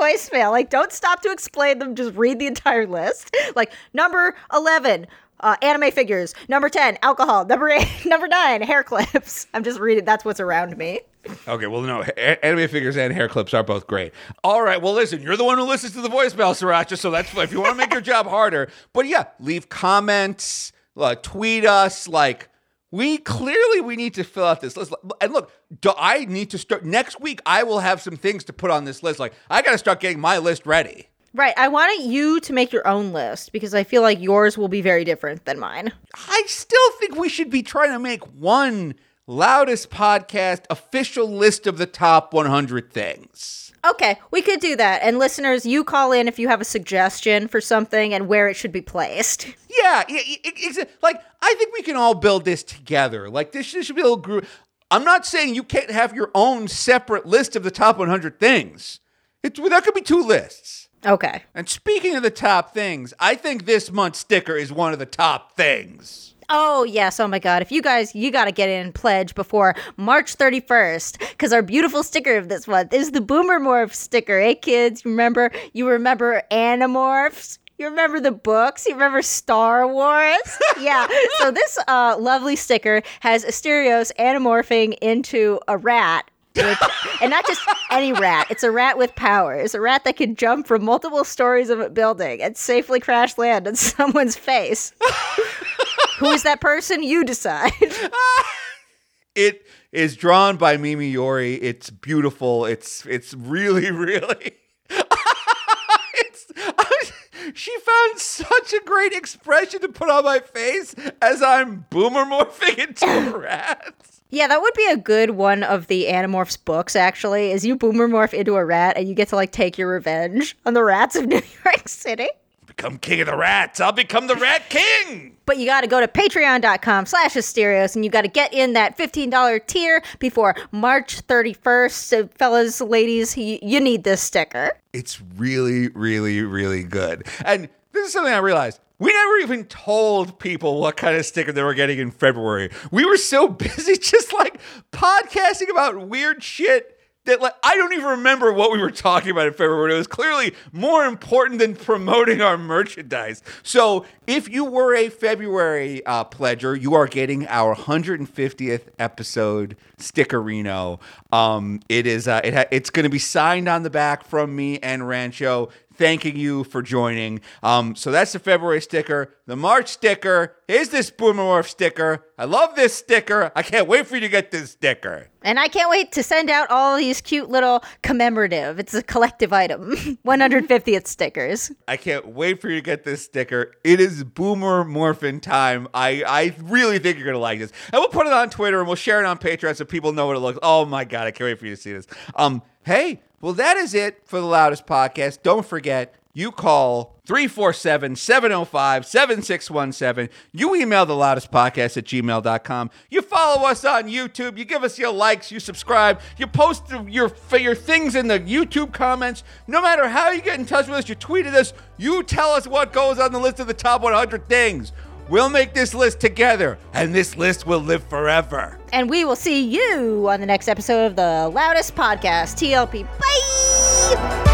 voicemail. Like, don't stop to explain them. Just read the entire list. Like, number eleven, uh, anime figures. Number ten, alcohol. Number eight, number nine, hair clips. I'm just reading. That's what's around me. Okay, well, no, anime figures and hair clips are both great. All right, well, listen, you're the one who listens to the voicemail, Sriracha, so that's if you want to make your job harder. But yeah, leave comments, uh, tweet us, like, we clearly, we need to fill out this list. And look, do I need to start, next week, I will have some things to put on this list. Like, I got to start getting my list ready. Right, I wanted you to make your own list because I feel like yours will be very different than mine. I still think we should be trying to make one Loudest Podcast official list of the top one hundred things. Okay, we could do that. And listeners, you call in if you have a suggestion for something and where it should be placed. Yeah, it, it, it, like, I think we can all build this together. Like, this, this should be a little group. I'm not saying you can't have your own separate list of the top one hundred things. It, that could be two lists. Okay. And speaking of the top things, I think this month's sticker is one of the top things. Oh, yes. Oh, my God. If you guys, you got to get in and pledge before March thirty-first, because our beautiful sticker of this month is the Boomermorph sticker. Hey, kids, remember, you remember Animorphs? You remember the books? You remember Star Wars? Yeah. So this uh, lovely sticker has Asterios anamorphing into a rat. Which, and not just any rat. It's a rat with powers. A rat that can jump from multiple stories of a building and safely crash land on someone's face. Who is that person? You decide. It is drawn by Mimi Yori. It's beautiful. It's it's really, really... it's, I, she found such a great expression to put on my face as I'm boomermorphing into rats. Yeah, that would be a good one of the Animorphs books, actually, is you boomermorph into a rat and you get to, like, take your revenge on the rats of New York City. Become king of the rats. I'll become the rat king. But you got to go to patreon.com slash Asterios and you got to get in that fifteen dollars tier before March thirty-first. So fellas, ladies, you, you need this sticker. It's really, really, really good. And this is something I realized. We never even told people what kind of sticker they were getting in February. We were so busy just like podcasting about weird shit. That, like, I don't even remember what we were talking about in February. It was clearly more important than promoting our merchandise. So if you were a February uh, pledger, you are getting our one hundred fiftieth episode stickerino. Um, it is uh, it ha- it's going to be signed on the back from me and Rancho, thanking you for joining. Um, so that's the February sticker. The March sticker is this Boomermorph sticker. I love this sticker. I can't wait for you to get this sticker. And I can't wait to send out all these cute little commemorative. It's a collective item. one hundred fiftieth stickers. I can't wait for you to get this sticker. It is Boomermorphin time. I, I really think you're going to like this. And we'll put it on Twitter and we'll share it on Patreon so people know what it looks like. Oh my God, I can't wait for you to see this. Um, hey. Well, that is it for the Loudest Podcast. Don't forget, you call three four seven, seven oh five, seven six one seven. You email the loudest podcast at gmail dot com. You follow us on YouTube. You give us your likes. You subscribe. You post your, your things in the YouTube comments. No matter how you get in touch with us, you tweet at us. You tell us what goes on the list of the top one hundred things. We'll make this list together, and this list will live forever. And we will see you on the next episode of the Loudest Podcast. T L P. Bye!